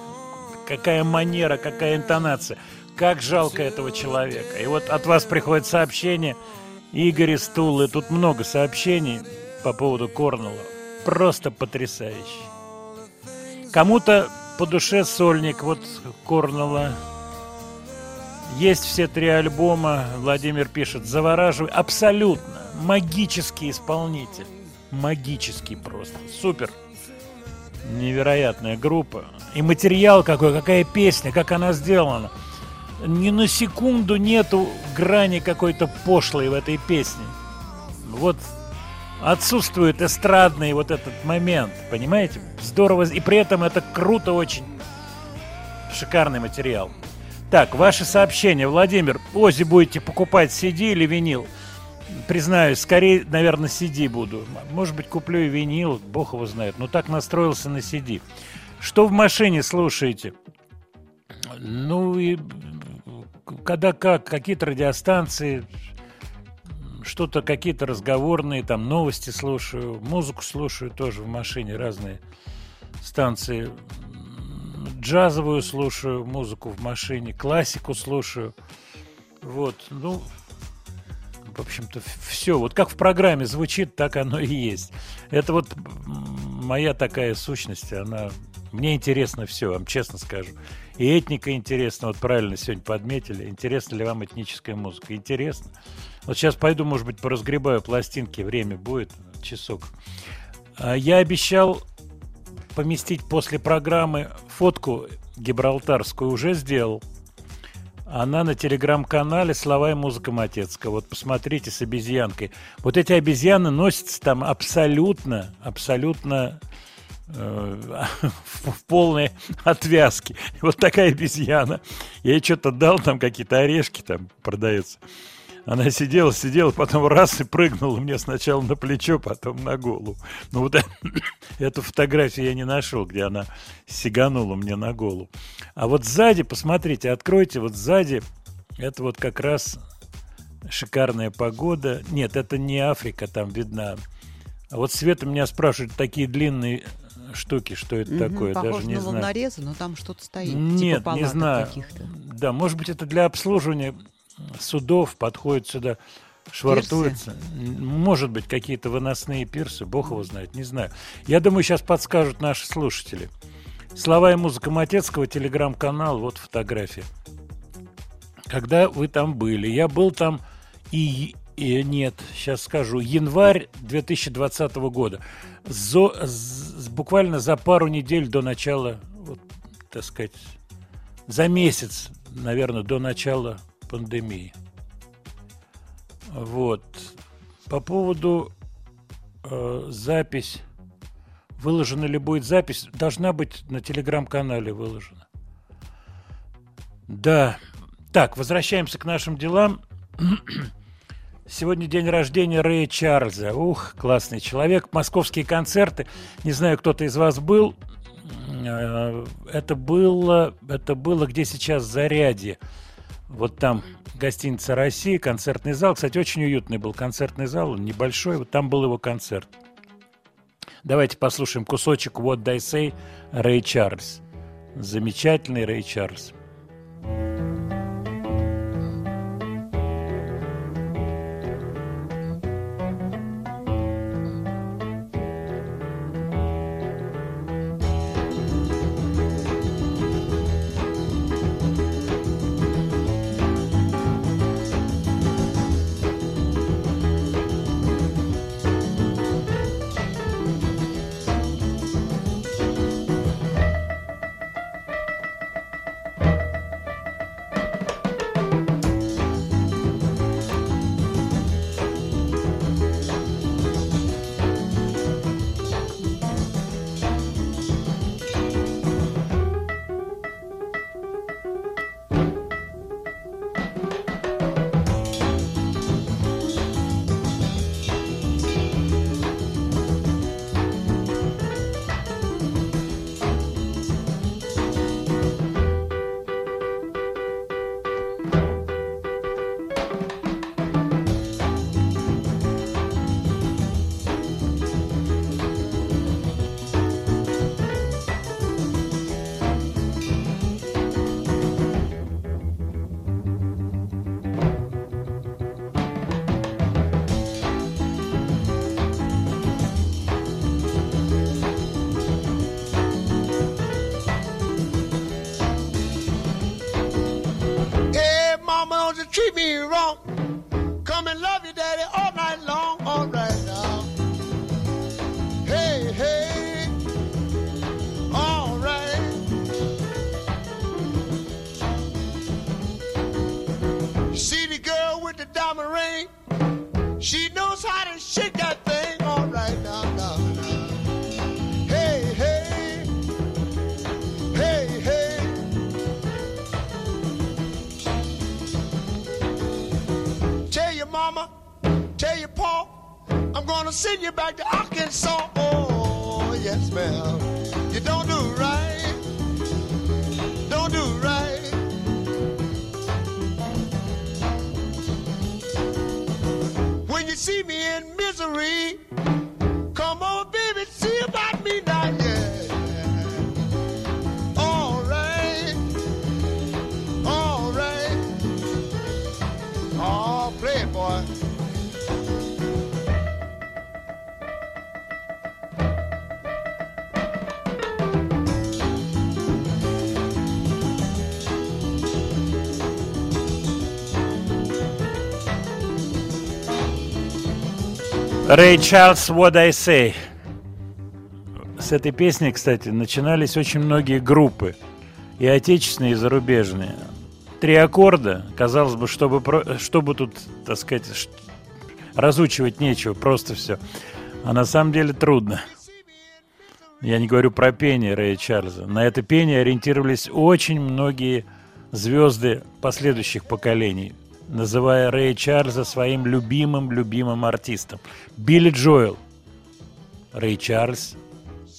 Какая манера, какая интонация. Как жалко этого человека. И вот от вас приходит сообщение. Игорь из Тулы. Тут много сообщений по поводу Корнелла. Просто потрясающе. Кому-то по душе сольник вот Корнелла. Есть все три альбома. Владимир пишет, завораживает. Абсолютно. Магический исполнитель. Магический просто. Супер. Невероятная группа. И материал какой, какая песня, как она сделана. Ни на секунду нету грани какой-то пошлой в этой песне. Вот отсутствует эстрадный вот этот момент, понимаете? Здорово. И при этом это круто очень. Шикарный материал. Так, ваши сообщения. Владимир, Ози будете покупать CD или винил? Признаюсь, скорее, наверное, CD буду. Может быть, куплю и винил, бог его знает. Но так настроился на CD. Что в машине слушаете? Ну и когда как, какие-то радиостанции, что-то, какие-то разговорные, там новости слушаю, музыку слушаю тоже в машине, разные станции. Джазовую слушаю музыку в машине, классику слушаю. Вот, ну, в общем-то, все. Вот как в программе звучит, так оно и есть. Это вот моя такая сущность, она... Мне интересно все, вам честно скажу. И этника интересна, вот правильно сегодня подметили. Интересна ли вам этническая музыка? Интересно. Вот сейчас пойду, может быть, поразгребаю пластинки, время будет, часок. Я обещал поместить после программы фотку гибралтарскую, уже сделал. Она на телеграм-канале «Слова и музыка Матецкого». Вот посмотрите, с обезьянкой. Вот эти обезьяны носятся там абсолютно, абсолютно... в полной отвязке. Вот такая обезьяна. Я ей что-то дал, там какие-то орешки там продаются. Она сидела, сидела, потом раз и прыгнула мне сначала на плечо, потом на голову. Ну вот эту фотографию я не нашел, где она сиганула мне на голову. А вот сзади, посмотрите, откройте, вот сзади, это вот как раз шикарная погода. Нет, это не Африка, там видна. А вот Света меня спрашивает, такие длинные... штуки, что это такое, даже не знаю. Похоже на волнорезы, но там что-то стоит. Нет, типа не знаю. Каких-то. Да, может быть, это для обслуживания судов подходит сюда, швартуется. Пирсы? Может быть, какие-то выносные пирсы, бог его знает, не знаю. Я думаю, сейчас подскажут наши слушатели. «Слова и музыка Матецкого», телеграм-канал, вот фотография. Когда вы там были? Я был там и нет, сейчас скажу, январь 2020 года. Буквально за пару недель до начала, вот, так сказать, за месяц, наверное, до начала пандемии. Вот. По поводу запись. Выложена ли будет запись? Должна быть на телеграм-канале выложена. Да. Так, возвращаемся к нашим делам. Сегодня день рождения Рэя Чарльза. Ух, классный человек. Московские концерты. Не знаю, кто-то из вас был. Это было где сейчас Зарядье. Вот там гостиница «Россия», концертный зал. Кстати, очень уютный был концертный зал, он небольшой. Вот там был его концерт. Давайте послушаем кусочек «What I Say» Рэй Чарльз. Замечательный Рэй Чарльз. gonna send you back to Arkansas. Oh, yes, ma'am. You don't do right. Don't do right. When you see me in misery, come on, baby, see about me now. Рэй Чарльз, What I Say. С этой песни, кстати, начинались очень многие группы, и отечественные, и зарубежные. Три аккорда, казалось бы, чтобы тут, так сказать, разучивать нечего, просто все. А на самом деле трудно. Я не говорю про пение Рэя Чарльза. На это пение ориентировались очень многие звезды последующих поколений, называя Рэя Чарльза своим любимым артистом. Билли Джоэл, Рэй Чарльз,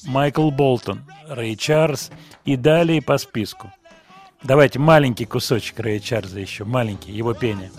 Майкл Болтон, Рэй Чарльз и далее по списку. Давайте маленький кусочек Рэя Чарльза еще, маленький, его пение.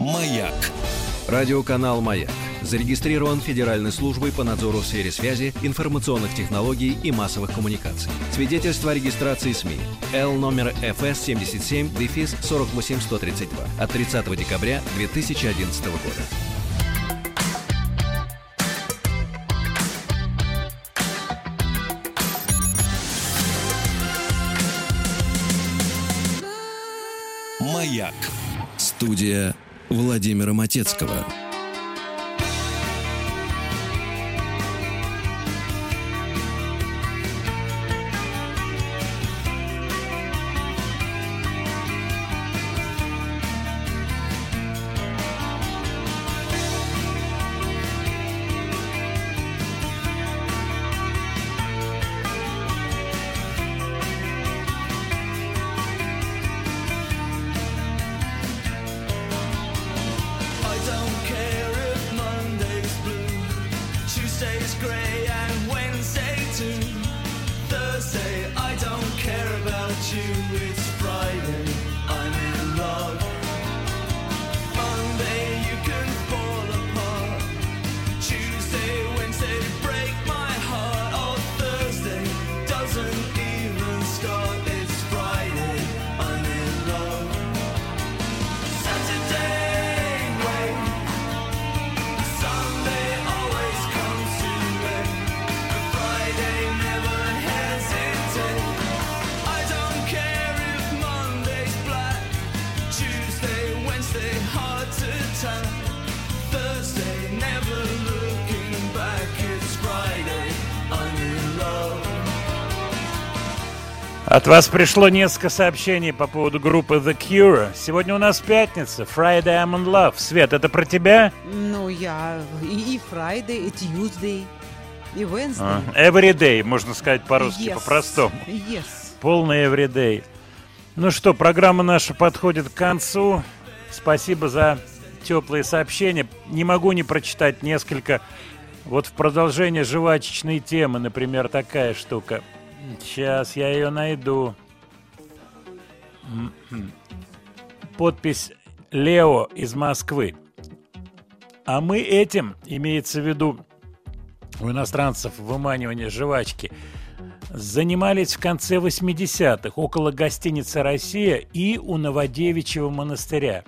Маяк. Радиоканал «Маяк» зарегистрирован Федеральной службой по надзору в сфере связи, информационных технологий и массовых коммуникаций. Свидетельство о регистрации СМИ Л номер FS77-48132 от 30 декабря 2011 года. «Маяк». Студия Владимира Матецкого. От вас пришло несколько сообщений по поводу группы The Cure. Сегодня у нас пятница, Friday I'm in Love. Свет, это про тебя? Ну, я и Friday, и Tuesday, и Wednesday. Everyday, можно сказать по-русски, yes. По-простому. Yes. Полный everyday. Ну что, программа наша подходит к концу. Спасибо за теплые сообщения. Не могу не прочитать несколько. Вот в продолжение жвачечной темы, например, такая штука. Сейчас я ее найду. Подпись «Лео из Москвы». А мы этим, имеется в виду у иностранцев выманивание жвачки, занимались в конце 80-х около гостиницы «Россия» и у Новодевичьего монастыря.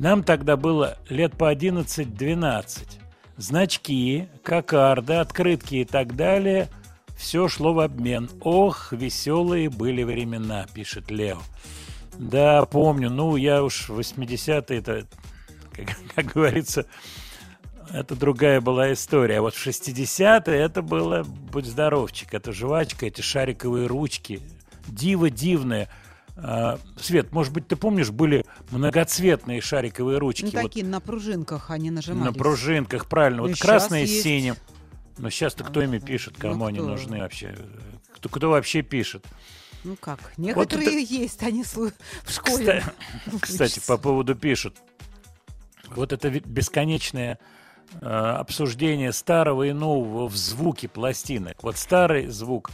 Нам тогда было лет по 11-12. Значки, кокарды, открытки и так далее – все шло в обмен. Ох, веселые были времена, пишет Лео. Да, помню. Ну, я уж 80-е, как говорится, это другая была история. А вот в 60-е это было «Будь здоровчик», это жвачка, эти шариковые ручки. Диво дивное. Свет, может быть, ты помнишь, были многоцветные шариковые ручки. Ну, такие вот, на пружинках они нажимались. На пружинках, правильно. Ну, вот красные с синим. Но сейчас-то кто ими пишет, кому они нужны вообще? Кто вообще пишет? Ну как, некоторые вот это... есть, они в школе. Кстати, по поводу пишут. Вот это бесконечное обсуждение старого и нового в звуке пластинок. Вот старый звук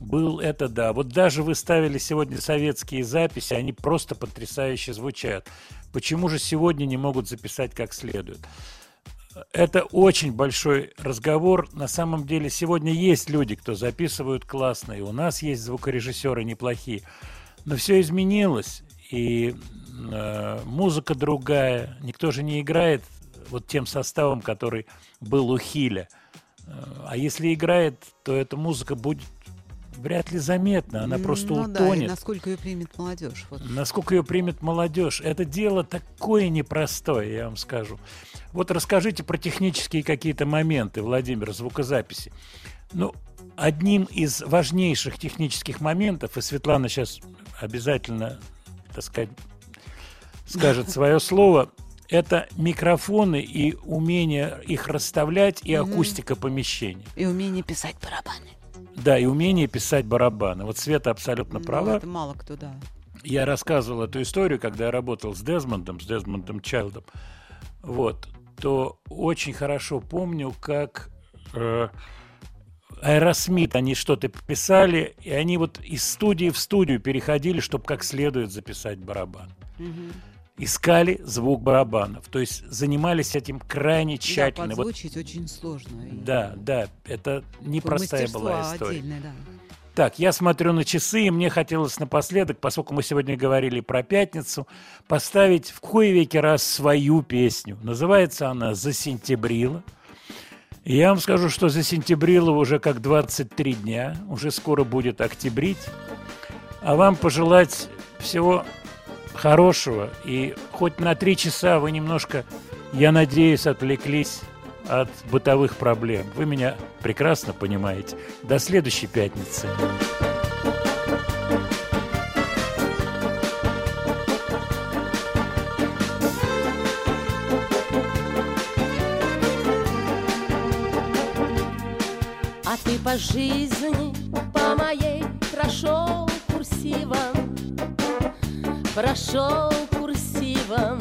был это, да. Вот даже вы ставили сегодня советские записи, они просто потрясающе звучат. Почему же сегодня не могут записать как следует? Это очень большой разговор. На самом деле сегодня есть люди, кто записывают классно, и у нас есть звукорежиссеры неплохие. Но все изменилось, и музыка другая. Никто же не играет вот тем составом, который был у Хиля. А если играет, то эта музыка будет вряд ли заметна, она просто утонет. Да, насколько ее примет молодежь. Вот. Насколько ее примет молодежь. Это дело такое непростое, я вам скажу. Вот расскажите про технические какие-то моменты, Владимир, звукозаписи. Ну, одним из важнейших технических моментов, и Светлана сейчас обязательно, так сказать, скажет свое слово, это микрофоны и умение их расставлять, и акустика помещения. И умение писать барабаны. Да, и умение писать барабаны. Вот Света абсолютно права. Это мало кто, да. Я рассказывал эту историю, когда я работал с Дезмондом Чайлдом. Вот, то очень хорошо помню, как Aerosmith, они что-то писали, и они вот из студии в студию переходили, чтобы как следует записать барабан. Mm-hmm. Искали звук барабанов, то есть занимались этим крайне тщательно. Да, подзвучить вот, очень сложно. Да, да, это непростая была история. Да. Так, я смотрю на часы, и мне хотелось напоследок, поскольку мы сегодня говорили про пятницу, поставить в кое-веки раз свою песню. Называется она «Засентябрила». И я вам скажу, что засентябрила уже как 23 дня, уже скоро будет октябрить. А вам пожелать всего хорошего, и хоть на 3 часа вы немножко, я надеюсь, отвлеклись от бытовых проблем. Вы меня прекрасно понимаете. До следующей пятницы. А ты по жизни, по моей, прошел курсивом. Прошел курсивом.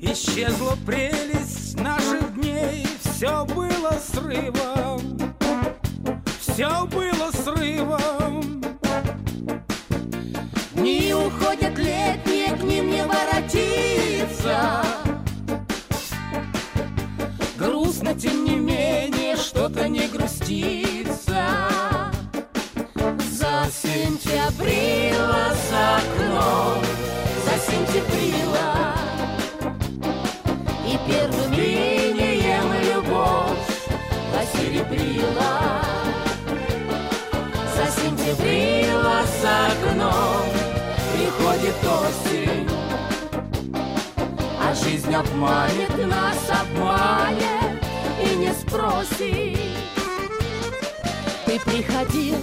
Исчезла прелесть наших дней, все было срывом, все было срывом. Дни уходят летние, к ним не воротиться. Грустно, тем не менее, что-то не грустится. Засентябрила за окном, засентябрила, и первым инеем любовь посеребрила. Засентябрила за окном, приходит осень, а жизнь обманет нас, обманет и не спросит. Ты приходил,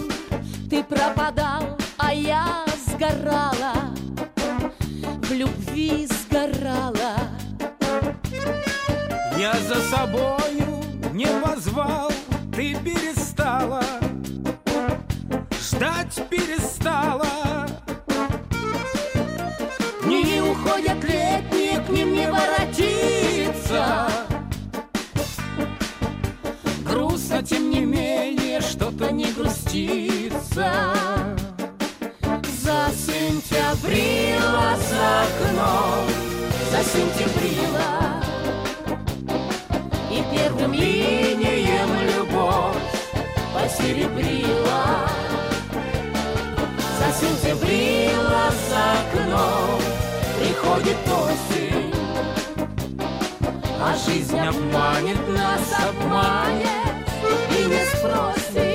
ты пропадал, а я сгорала, в любви сгорала. Я за собою не позвал, ты перестала, ждать перестала. Дни уходят летние, к ним не воротиться. Грустно, тем не менее, что-то не грустится. Засентябрила за окном, засентябрила, и первым линием любовь посеребрила. Засентябрила за окном, приходит осень, а жизнь обманет нас, обманет и не спросит.